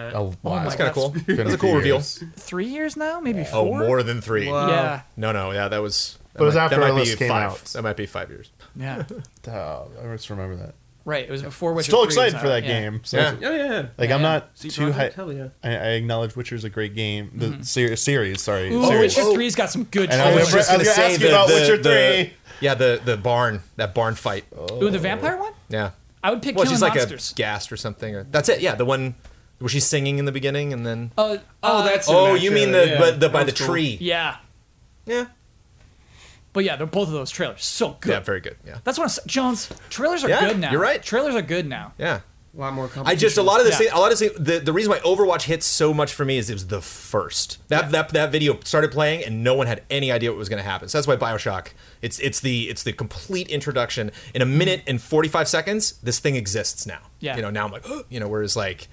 Wow, that's kind of cool. That's a cool reveal. 3 years now? Maybe 4? Oh, more than 3. Wow. Yeah. No, yeah, that was... But it was after Ellis came out. That might be 5 years. Yeah. I just remember that. Right, it was before Witcher 3 was out. Still excited for that game. So yeah. Like, I'm not too hyped. Hell yeah. I acknowledge Witcher's a great game. The series, sorry. Oh, Witcher 3's got some good... I was just going to ask you about Witcher 3. Yeah, the barn, that barn fight. Oh. Ooh, the vampire one? Yeah. I would pick killing monsters. Well, she's like a ghast or something. That's it, yeah, the one where she's singing in the beginning and then... that's... Oh, you mean by the tree. Cool. Yeah. Yeah. But yeah, they're both of those trailers. So good. Yeah, very good, yeah. That's what I'm... Jones, trailers are good now. You're right. Trailers are good now. Yeah. A lot more competition. The reason why Overwatch hits so much for me is it was the first. That video started playing and no one had any idea what was going to happen. So that's why Bioshock, it's the complete introduction. In a minute and 45 seconds, this thing exists now. Yeah. You know, now I'm like, whereas like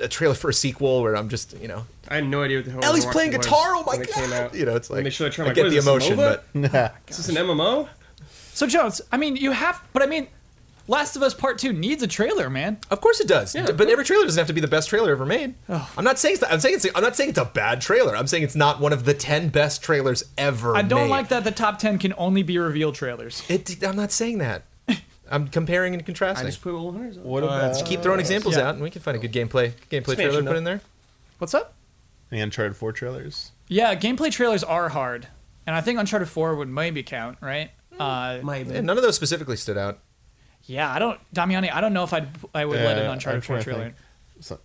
a trailer for a sequel where I'm just, I had no idea what the hell Ellie's playing guitar, oh my God. It's like, I get the emotion, but... Is this an MMO? So Jones, Last of Us Part 2 needs a trailer, man. Of course it does. Yeah, but every trailer doesn't have to be the best trailer ever made. Oh. I'm not saying it's a bad trailer. I'm saying it's not one of the 10 best trailers ever made. I don't like that the top 10 can only be reveal trailers. I'm not saying that. I'm comparing and contrasting. I just put all hers on. What about... Just keep throwing examples out and we can find a good gameplay trailer to put in there. What's up? The Uncharted 4 trailers? Yeah, gameplay trailers are hard. And I think Uncharted 4 would maybe count, right? Maybe. Yeah, none of those specifically stood out. Yeah, Damiani, I don't know if I would let an Uncharted 4 trailer. So,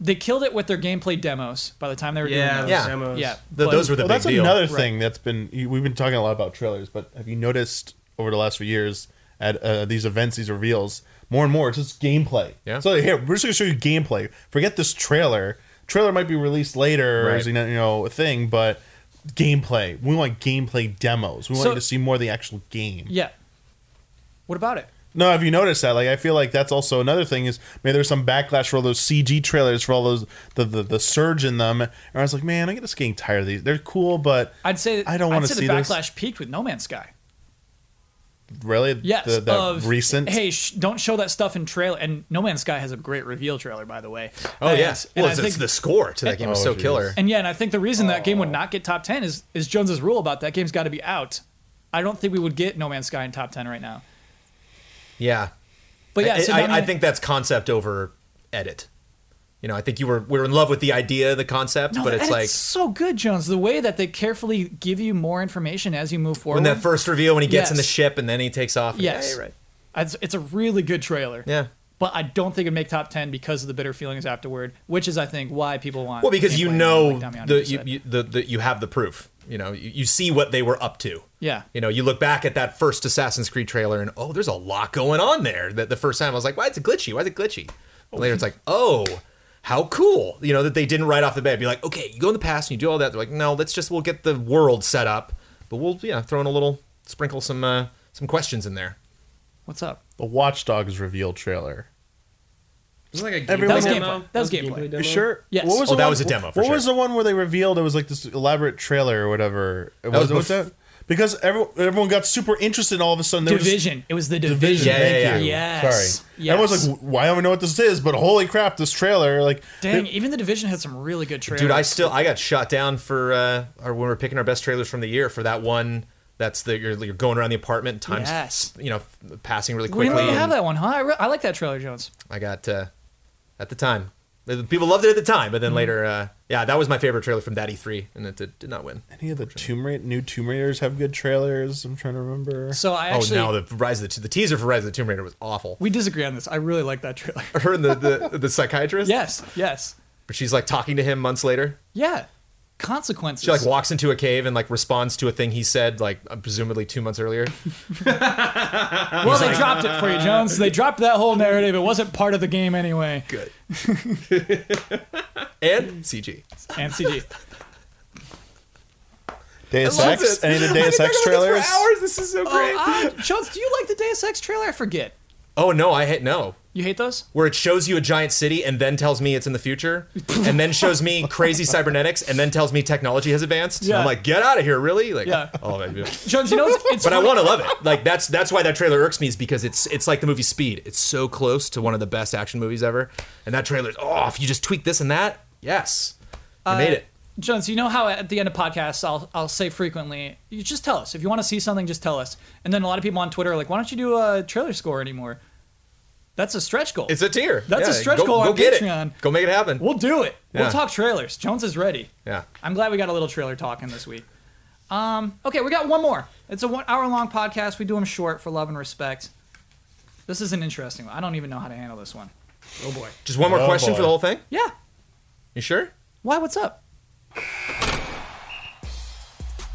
they killed it with their gameplay demos by the time they were doing those. Demos. Yeah. Those were the big deal. That's another thing that's been... We've been talking a lot about trailers, but have you noticed over the last few years at these events, these reveals, more and more, it's just gameplay. Yeah. So here, we're just going to show you gameplay. Forget this trailer. Trailer might be released later or a thing, but gameplay. We want gameplay demos. We want you to see more of the actual game. Yeah. What about it? No, have you noticed that? Like, I feel like that's also another thing is maybe there's some backlash for all those CG trailers, for all those the surge in them. And I was like, man, I'm just getting tired of these. They're cool, but I'd say I don't want to see this. I'd say the backlash peaked with No Man's Sky. Really? Yes. That recent. Hey, don't show that stuff in trailer. And No Man's Sky has a great reveal trailer, by the way. Oh yes. Yeah. Well, I think the score to that game was so killer. And and I think the reason that game would not get top 10 is Jones's rule about that game's got to be out. I don't think we would get No Man's Sky in top 10 right now. Yeah, but I think that's concept over edit. I think we were in love with the idea, the concept, but it's like so good, Jones. The way that they carefully give you more information as you move forward. When that first reveal, when he gets in the ship and then he takes off. Yes, yeah, right. It's a really good trailer. Yeah, but I don't think it'd make top 10 because of the bitter feelings afterward, which is I think why people want. Well, because you have the proof. You see what they were up to. Yeah. You look back at that first Assassin's Creed trailer and, there's a lot going on there. That the first time I was like, why is it glitchy? And later it's like, how cool. That they didn't right off the bat be like, okay, you go in the past and you do all that. They're like, no, we'll get the world set up. But we'll, throw in a little, sprinkle some questions in there. What's up? The Watch Dogs reveal trailer. Was like a game demo? That was gameplay. Demo? Sure. Yes. That was a demo. What was the one where they revealed it was like this elaborate trailer or whatever? That was that? Because everyone got super interested and all of a sudden. Division. It was the Division. Thank you. Yes. Sorry. Yes. Everyone's like, why don't we know what this is? But holy crap, this trailer! Like, dang, even the Division had some really good trailers. Dude, I got shot down for when we were picking our best trailers from the year for that one. That's you're going around the apartment, time's passing really quickly. We don't have that one, huh? I like that trailer, Jones. I got. At the time. People loved it at the time, but then later... that was my favorite trailer from that E3, and it did not win. Any of the new Tomb Raiders have good trailers? I'm trying to remember. So I actually... Oh, no, the teaser for Rise of the Tomb Raider was awful. We disagree on this. I really like that trailer. Her and the psychiatrist? Yes, yes. But she's like talking to him months later. Yeah. Consequences. She like walks into a cave and like responds to a thing he said like presumably 2 months earlier. Well, they dropped it for you, Jones. They dropped that whole narrative. It wasn't part of the game anyway. Good. And CG. And CG. Deus Ex? Any of the Deus Ex trailers? For hours. This is so great. Jones, do you like the Deus Ex trailer? I forget. Oh, no, I hate no. You hate those? Where it shows you a giant city and then tells me it's in the future, and then shows me crazy cybernetics, and then tells me technology has advanced. Yeah. And I'm like, get out of here, really? Like, yeah. Oh, maybe. Jones, you know, it's but funny. I want to love it. Like that's why that trailer irks me, is because it's like the movie Speed. It's so close to one of the best action movies ever, and that trailer's if you just tweak this and that, yes, you made it. Jones, you know how at the end of podcasts I'll say frequently, you just tell us. If you want to see something, just tell us. And then a lot of people on Twitter are like, why don't you do a trailer score anymore? That's a stretch goal. It's a tier. That's a stretch goal on Patreon. It. Go make it happen. We'll do it. Yeah. We'll talk trailers. Jones is ready. Yeah. I'm glad we got a little trailer talking this week. Okay, we got one more. It's a 1-hour-long podcast. We do them short for love and respect. This is an interesting one. I don't even know how to handle this one. Oh, boy. Just one more question for the whole thing? Yeah. You sure? Why? What's up?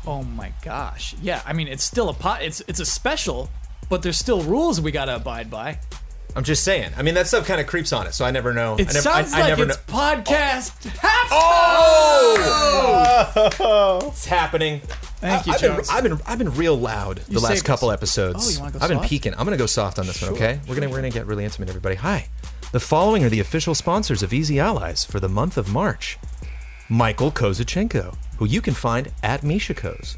Oh my gosh. Yeah, I mean, it's still a it's a special, but there's still rules we gotta abide by. I'm just saying. I mean, that stuff kind of creeps on it, so I never know. It sounds like it's podcast halftime. Oh! It's happening. Thank you, Jones. I've been real loud the last couple episodes. Oh, you want to go soft? I've been peeking. I'm gonna go soft on this one, okay? We're gonna get really intimate, everybody. Hi. The following are the official sponsors of Easy Allies for the month of March. Michael Kozachenko, who you can find at Mishakos.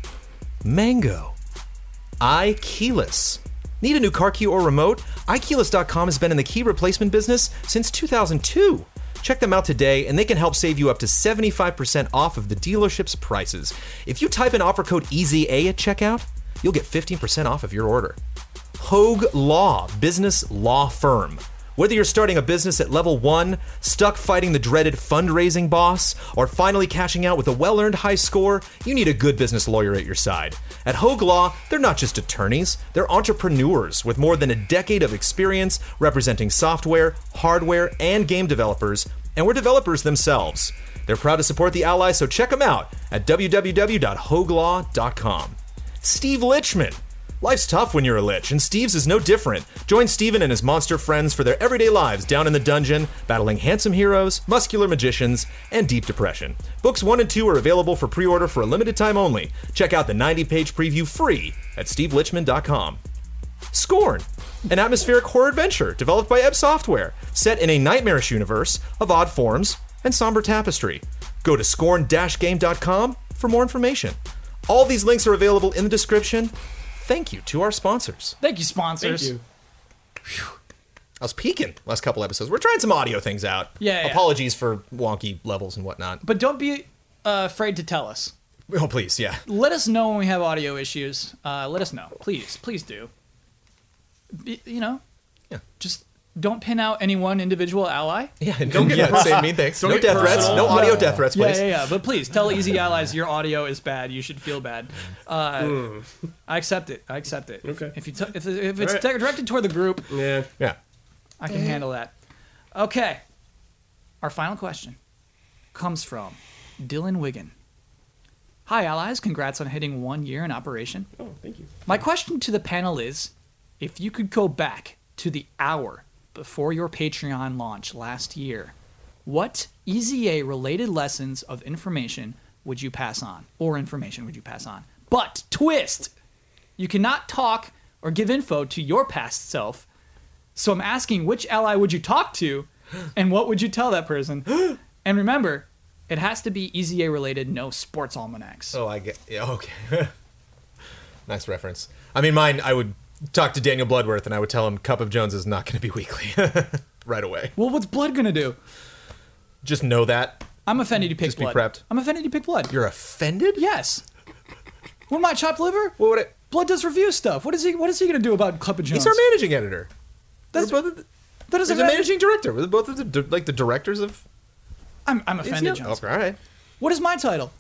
Mango. iKeyless. Need a new car key or remote? iKeyless.com has been in the key replacement business since 2002. Check them out today, and they can help save you up to 75% off of the dealership's prices. If you type in offer code EZA at checkout, you'll get 15% off of your order. Hoag Law, business law firm. Whether you're starting a business at level 1, stuck fighting the dreaded fundraising boss, or finally cashing out with a well-earned high score, you need a good business lawyer at your side. At Hoag Law, they're not just attorneys, they're entrepreneurs with more than a decade of experience representing software, hardware, and game developers, and we're developers themselves. They're proud to support the Allies, so check them out at www.hoaglaw.com. Steve Lichman. Life's tough when you're a lich, and Steve's is no different. Join Steven and his monster friends for their everyday lives down in the dungeon, battling handsome heroes, muscular magicians, and deep depression. Books 1 and 2 are available for pre-order for a limited time only. Check out the 90-page preview free at stevelichman.com. Scorn, an atmospheric horror adventure developed by Ebb Software, set in a nightmarish universe of odd forms and somber tapestry. Go to scorn-game.com for more information. All these links are available in the description. Thank you to our sponsors. Thank you, sponsors. Thank you. Whew. I was peeking last couple episodes. We're trying some audio things out. Yeah. Apologies for wonky levels and whatnot. But don't be afraid to tell us. Oh, please, yeah. Let us know when we have audio issues. Let us know. Please do. Yeah. Just don't pin out any one individual ally. Yeah, and don't get say mean things. No death threats. No audio death threats, please. Yeah. But please tell Easy Allies your audio is bad. You should feel bad. I accept it. Okay. If it's right. Directed toward the group, yeah, I can handle that. Okay. Our final question comes from Dylan Wiggin. Hi, Allies. Congrats on hitting 1 year in operation. Oh, thank you. My question to the panel is, if you could go back to the hour before your Patreon launch last year, what EZA-related lessons of information would you pass on? But, twist! You cannot talk or give info to your past self, so I'm asking, which ally would you talk to, and what would you tell that person? And remember, it has to be EZA-related, no sports almanacs. Oh, I get... Yeah, okay. Nice reference. I mean, mine, I would... talk to Daniel Bloodworth, and I would tell him Cup of Jones is not going to be weekly right away. Well, what's Blood going to do? Just know that. I'm offended you picked Blood. Just be prepped. I'm offended you picked Blood. You're offended? Yes. What am I, chopped liver? What would it? Blood does review stuff. What is he going to do about Cup of Jones? He's our managing editor. He's a managing director. We're both of the directors of... I'm offended, Jones. Okay, all right. What is my title?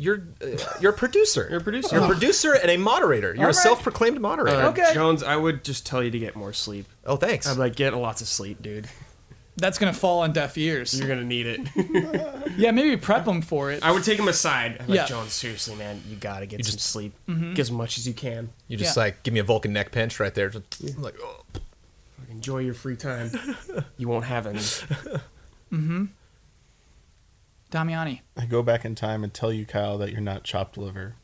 You're a producer. You're a producer and a moderator. You're a self-proclaimed moderator. Okay. Jones, I would just tell you to get more sleep. Oh, thanks. I'd get lots of sleep, dude. that's going to fall on deaf ears. You're going to need it. Yeah, maybe prep them for it. I would take them aside. I'm like, John, seriously, man, you got to get some sleep. Mm-hmm. Get as much as you can. You just like, give me a Vulcan neck pinch right there. Just like, oh. Enjoy your free time. You won't have any. Mm-hmm. Damiani. I go back in time and tell you, Kyle, that you're not chopped liver.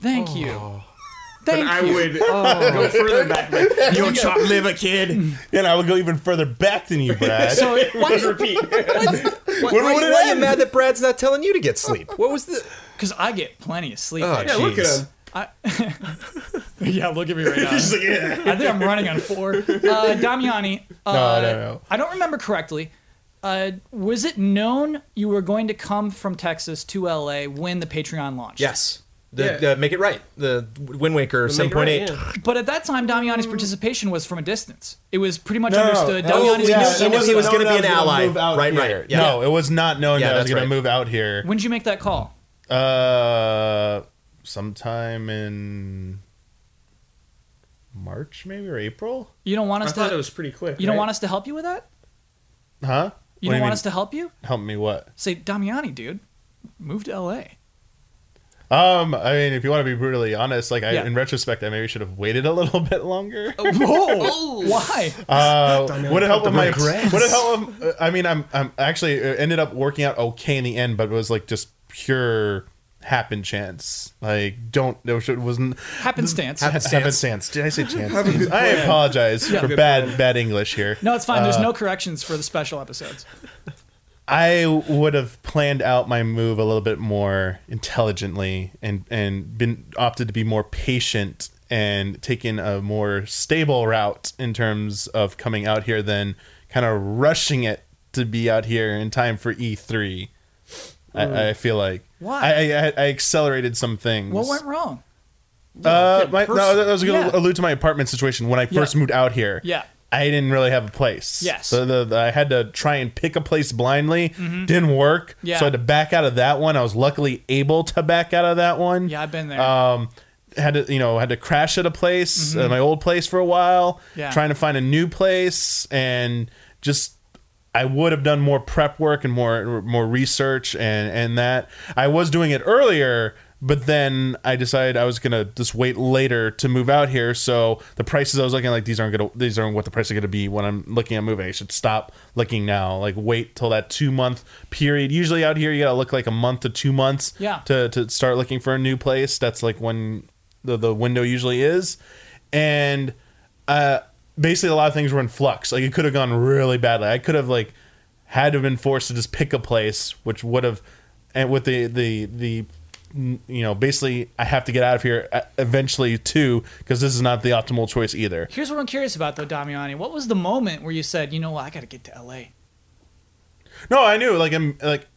Thank you. But I would go further back. Like, you don't chop liver, kid. And I would go even further back than you, Brad. So let's repeat. Why are you mad that Brad's not telling you to get sleep? What was the? Because I get plenty of sleep. Oh, yeah, look at him. Look at me right now. Like, yeah. I think I'm running on four. Damiani. No. I don't remember correctly. Was it known you were going to come from Texas to LA when the Patreon launched? Yes. Make it right. The Wind Waker 7.8. Right, yeah. But at that time, Damiani's participation was from a distance. It was pretty much understood. He was going to be an ally. Right. Yeah. No, it was not known that I was going to move out here. When did you make that call? Sometime in March, maybe, or April. You don't want us to... I thought it was pretty quick. You don't want us to help you with that? Huh? You don't want us to help you? Help me what? Say, Damiani, dude, move to LA. I mean, if you want to be brutally honest, in retrospect, I maybe should have waited a little bit longer. Whoa! Why? Would it help with my regrets? Would it help? I mean, I'm actually ended up working out okay in the end, but it was like just pure happenstance. Happenstance. Happenstance. Did I say chance? I apologize for bad English here. No, it's fine. There's no corrections for the special episodes. I would have planned out my move a little bit more intelligently and been opted to be more patient and taken a more stable route in terms of coming out here than kind of rushing it to be out here in time for E3. I feel like. Why? I accelerated some things. What went wrong? I was going to allude to my apartment situation when I first moved out here. Yeah. I didn't really have a place. Yes. So I had to try and pick a place blindly. Mm-hmm. Didn't work. Yeah. So I had to back out of that one. I was luckily able to back out of that one. Yeah, I've been there. Had to crash at a place, my old place for a while, trying to find a new place, and just I would have done more prep work and more research and that. I was doing it earlier, but then I decided I was going to just wait later to move out here. So the prices I was looking at, these aren't what the price is going to be when I'm looking at moving. I should stop looking now. Like, wait till that 2-month period. Usually out here, you got to look like a month to 2 months to start looking for a new place. That's like when the window usually is. And basically a lot of things were in flux. Like, it could have gone really badly. I could have had to have been forced to just pick a place, which would have, and with the basically I have to get out of here eventually too, because this is not the optimal choice either. Here's what I'm curious about though, Damiani. What was the moment where you said, you know what, I got to get to LA? No, I knew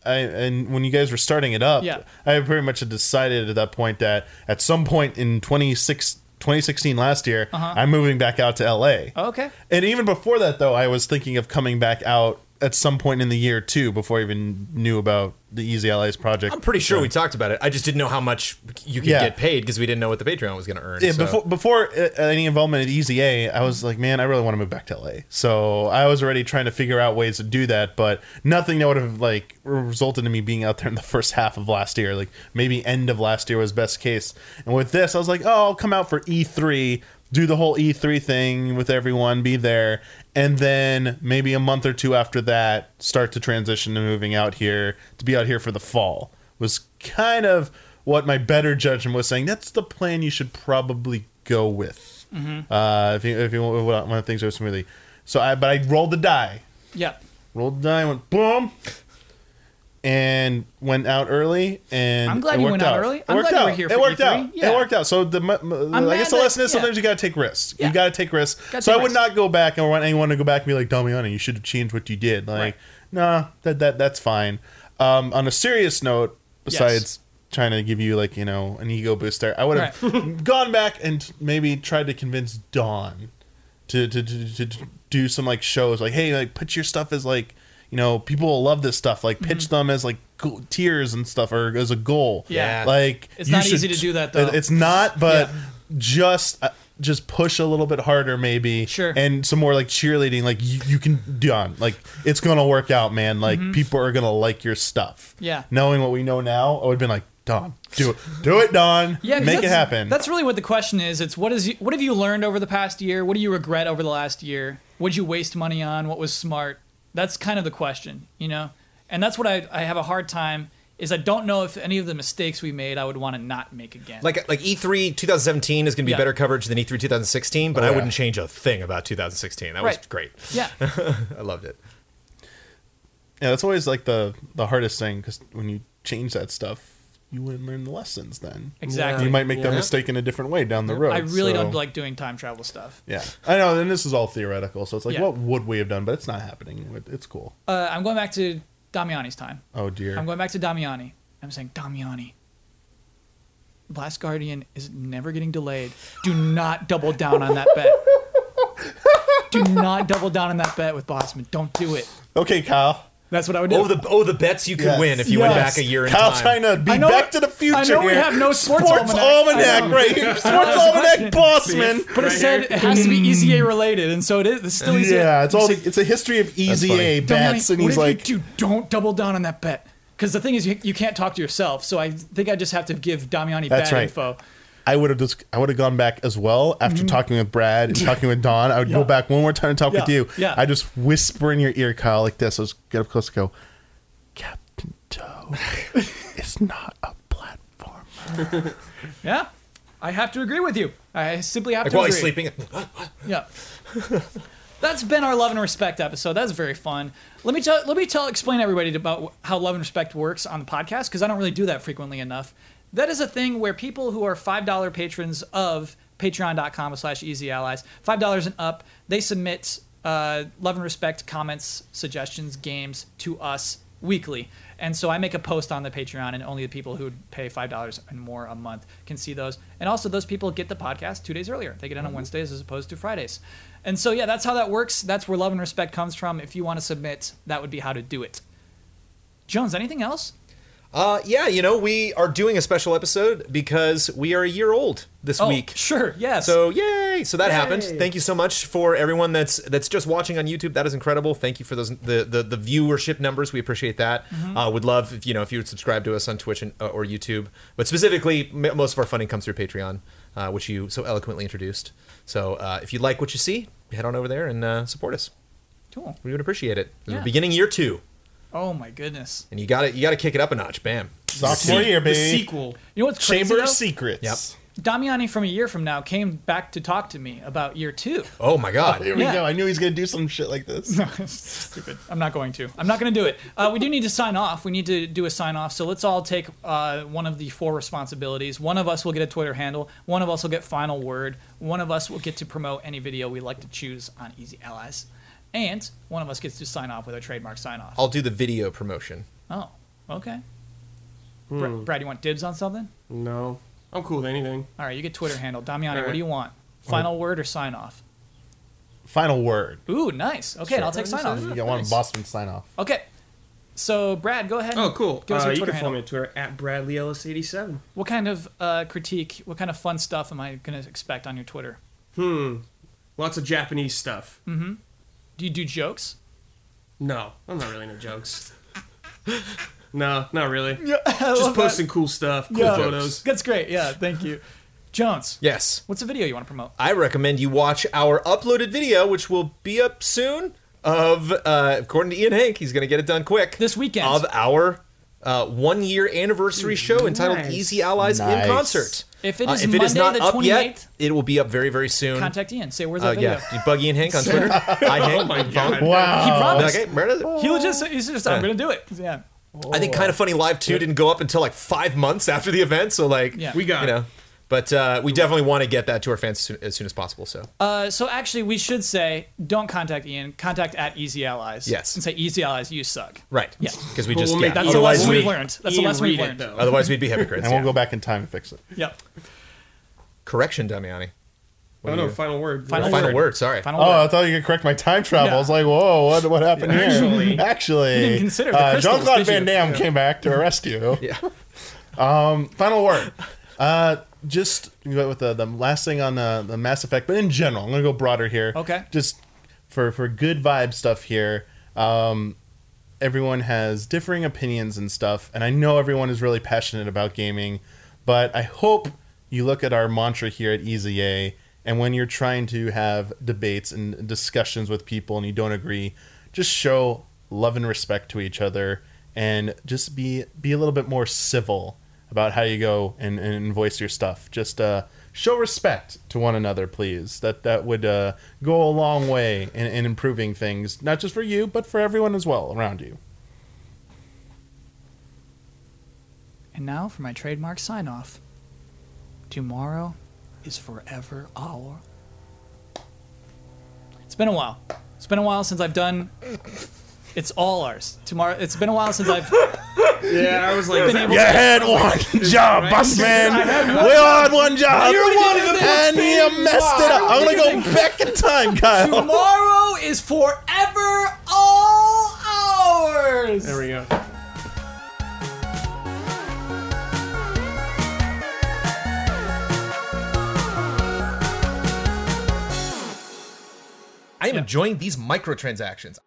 and when you guys were starting it up, I pretty much had decided at that point that at some point in 2016 last year, I'm moving back out to LA. Okay. And even before that though, I was thinking of coming back out at some point in the year too, before I even knew about the Easy Allies project. I'm pretty sure we talked about it. I just didn't know how much you could get paid because we didn't know what the Patreon was going to earn. Yeah, so. Before any involvement at Easy A, I was like, man, I really want to move back to LA. So I was already trying to figure out ways to do that, but nothing that would have resulted in me being out there in the first half of last year. Like maybe end of last year was best case. And with this, I was like, I'll come out for E3. Do the whole E3 thing with everyone, be there, and then maybe a month or two after that, start to transition to moving out here, to be out here for the fall, was kind of what my better judgment was saying. That's the plan you should probably go with, if you want things to go smoothly. So I rolled the die. Yeah. Rolled the die, went boom, and went out early, and I'm glad you went out early. I'm glad you were here for E3. It worked out. Yeah. It worked out. So I guess the lesson is sometimes you gotta take risks. Yeah. You gotta take risks. So I would not go back and want anyone to go back and be like, Damiani, you should have changed what you did. Nah, that's fine. On a serious note, besides trying to give you an ego boost there, I would have gone back and maybe tried to convince Dawn to do some shows hey, put your stuff as people will love this stuff. Pitch them as tiers and stuff, or as a goal. Yeah. It's not easy to do that though. It's not, but just just push a little bit harder, maybe. Sure. And some more like cheerleading, like you can Don. Like it's gonna work out, man. Like people are gonna like your stuff. Yeah. Knowing what we know now, I would have been like, Don, do it, Don. Yeah, make it happen. That's really what the question is. It's what have you learned over the past year? What do you regret over the last year? What'd you waste money on? What was smart? That's kind of the question, you know? And that's what I have a hard time is I don't know if any of the mistakes we made I would want to not make again. Like E3 2017 is going to be better coverage than E3 2016, but I wouldn't change a thing about 2016. That was great. Yeah. I loved it. Yeah, that's always like the hardest thing, because when you change that stuff, you wouldn't learn the lessons then. Exactly. You might make that mistake in a different way down the road. I really don't like doing time travel stuff. Yeah. I know, and this is all theoretical, so it's like, what would we have done? But it's not happening. It's cool. I'm going back to Damiani's time. Oh, dear. I'm going back to Damiani. I'm saying, Damiani, Last Guardian is never getting delayed. Do not double down on that bet. Do not double down on that bet with Bossman. Don't do it. Okay, Kyle. That's what I would do. The bets you could win if you went back a year in time. Kyle trying to be Back to the Future. I know we have no sports almanac right here. Sports almanac Bossman. But it said it has to be EZA related, and so it is. It's still EZA. Yeah, it's all. It's a history of EZA bets, and he's like, "Dude, don't double down on that bet." Because the thing is, you can't talk to yourself. So I think I just have to give Damiani bad info. I would have gone back as well after talking with Brad and talking with Don. I would go back one more time and talk with you. Yeah. I just whisper in your ear, Kyle, like this. I was get up close and go, Captain Toad is not a platformer. Yeah, I have to agree with you. I simply have to agree. While he's sleeping. Yeah. That's been our Love and Respect episode. That's very fun. Let me explain everybody about how Love and Respect works on the podcast, because I don't really do that frequently enough. That is a thing where people who are $5 patrons of patreon.com/easyallies, $5 and up, they submit Love and Respect comments, suggestions, games to us weekly. And so I make a post on the Patreon, and only the people who pay $5 and more a month can see those. And also those people get the podcast 2 days earlier. They get it on Wednesdays as opposed to Fridays. And so, yeah, that's how that works. That's where Love and Respect comes from. If you want to submit, that would be how to do it. Jones, anything else? We are doing a special episode because we are a year old this week. Sure, yes. So, yay! So that happened. Thank you so much for everyone that's just watching on YouTube. That is incredible. Thank you for those the viewership numbers. We appreciate that. Would love if you would subscribe to us on Twitch and, or YouTube. But specifically, most of our funding comes through Patreon, which you so eloquently introduced. So if you like what you see, head on over there and support us. Cool. We would appreciate it. We're beginning year 2. Oh my goodness! And you got to kick it up a notch. Bam! Sophomore year, baby. The sequel. You know what's crazy? Chamber of Secrets. Yep. Damiani from a year from now came back to talk to me about year 2. Oh my God! Oh, here we go. I knew he was gonna do some shit like this. No, stupid. I'm not gonna do it. We do need to sign off. We need to do a sign off. So let's all take one of the 4 responsibilities. One of us will get a Twitter handle. One of us will get final word. One of us will get to promote any video we like to choose on Easy Allies. And one of us gets to sign off with our trademark sign-off. I'll do the video promotion. Oh, okay. Brad, you want dibs on something? No. I'm cool with anything. All right, you get Twitter handle. Damiani, What do you want? Final word or sign-off? Final word. Ooh, nice. Okay, sure. I'll take sign-off. You got one Boston sign-off. Okay. So, Brad, go ahead. Oh, cool. Give us your Twitter handle. You can follow me on Twitter at Bradley Ellis 87. What kind of critique, what kind of fun stuff am I going to expect on your Twitter? Lots of Japanese stuff. Do you do jokes? No, I'm not really into jokes. No, not really. Yeah, just posting cool stuff, cool photos. That's great. Yeah, thank you. Jones. Yes. What's a video you want to promote? I recommend you watch our uploaded video, which will be up soon, of, according to Ian Hank, he's going to get it done quick. This weekend. Of our 1-year anniversary show entitled Easy Allies in Concert. If it is Monday the 28th, yet, it will be up very, very soon. Contact Ian. Say, where's that video? Yeah. Bug Ian Hank on Twitter. Oh, my God. Wow. He promised. Okay. He's just, I'm going to do it. Yeah. Oh. I think Kind of Funny Live 2 didn't go up until like 5 months after the event. So, we got it. But we definitely want to get that to our fans as soon as possible. So, actually, we should say, don't contact Ian. Contact at Easy Allies. Yes. And say, Easy Allies, you suck. Right. Yeah. Because we just... That's the lesson we've learned. That's the lesson we've learned. Otherwise, we'd be hypocrites. And we'll go back in time and fix it. Yep. Correction, Damiani. Final word. Final word. Sorry. Final word. I thought you could correct my time travel. Yeah. I was like, whoa, what happened here? Actually. You didn't consider the crystals, Jean-Claude Van Damme came back to arrest you. Yeah. Final word. just with the last thing on the Mass Effect, but in general, I'm going to go broader here. Okay. Just for good vibe stuff here. Everyone has differing opinions and stuff, and I know everyone is really passionate about gaming, but I hope you look at our mantra here at Easy A, and when you're trying to have debates and discussions with people and you don't agree, just show love and respect to each other, and just be a little bit more civil about how you go and voice your stuff. Just show respect to one another, please. That would go a long way in improving things, not just for you, but for everyone as well around you. And now for my trademark sign-off. Tomorrow is forever our... It's been a while. It's been a while since I've done... It's all ours. Tomorrow. It's been a while since I've... Yeah, I was like... You had one job, right? Bossman. We all had one job. You're one of the best. And you messed it up. I'm going to go back in time, Kyle. Tomorrow is forever all ours. There we go. I am enjoying these microtransactions.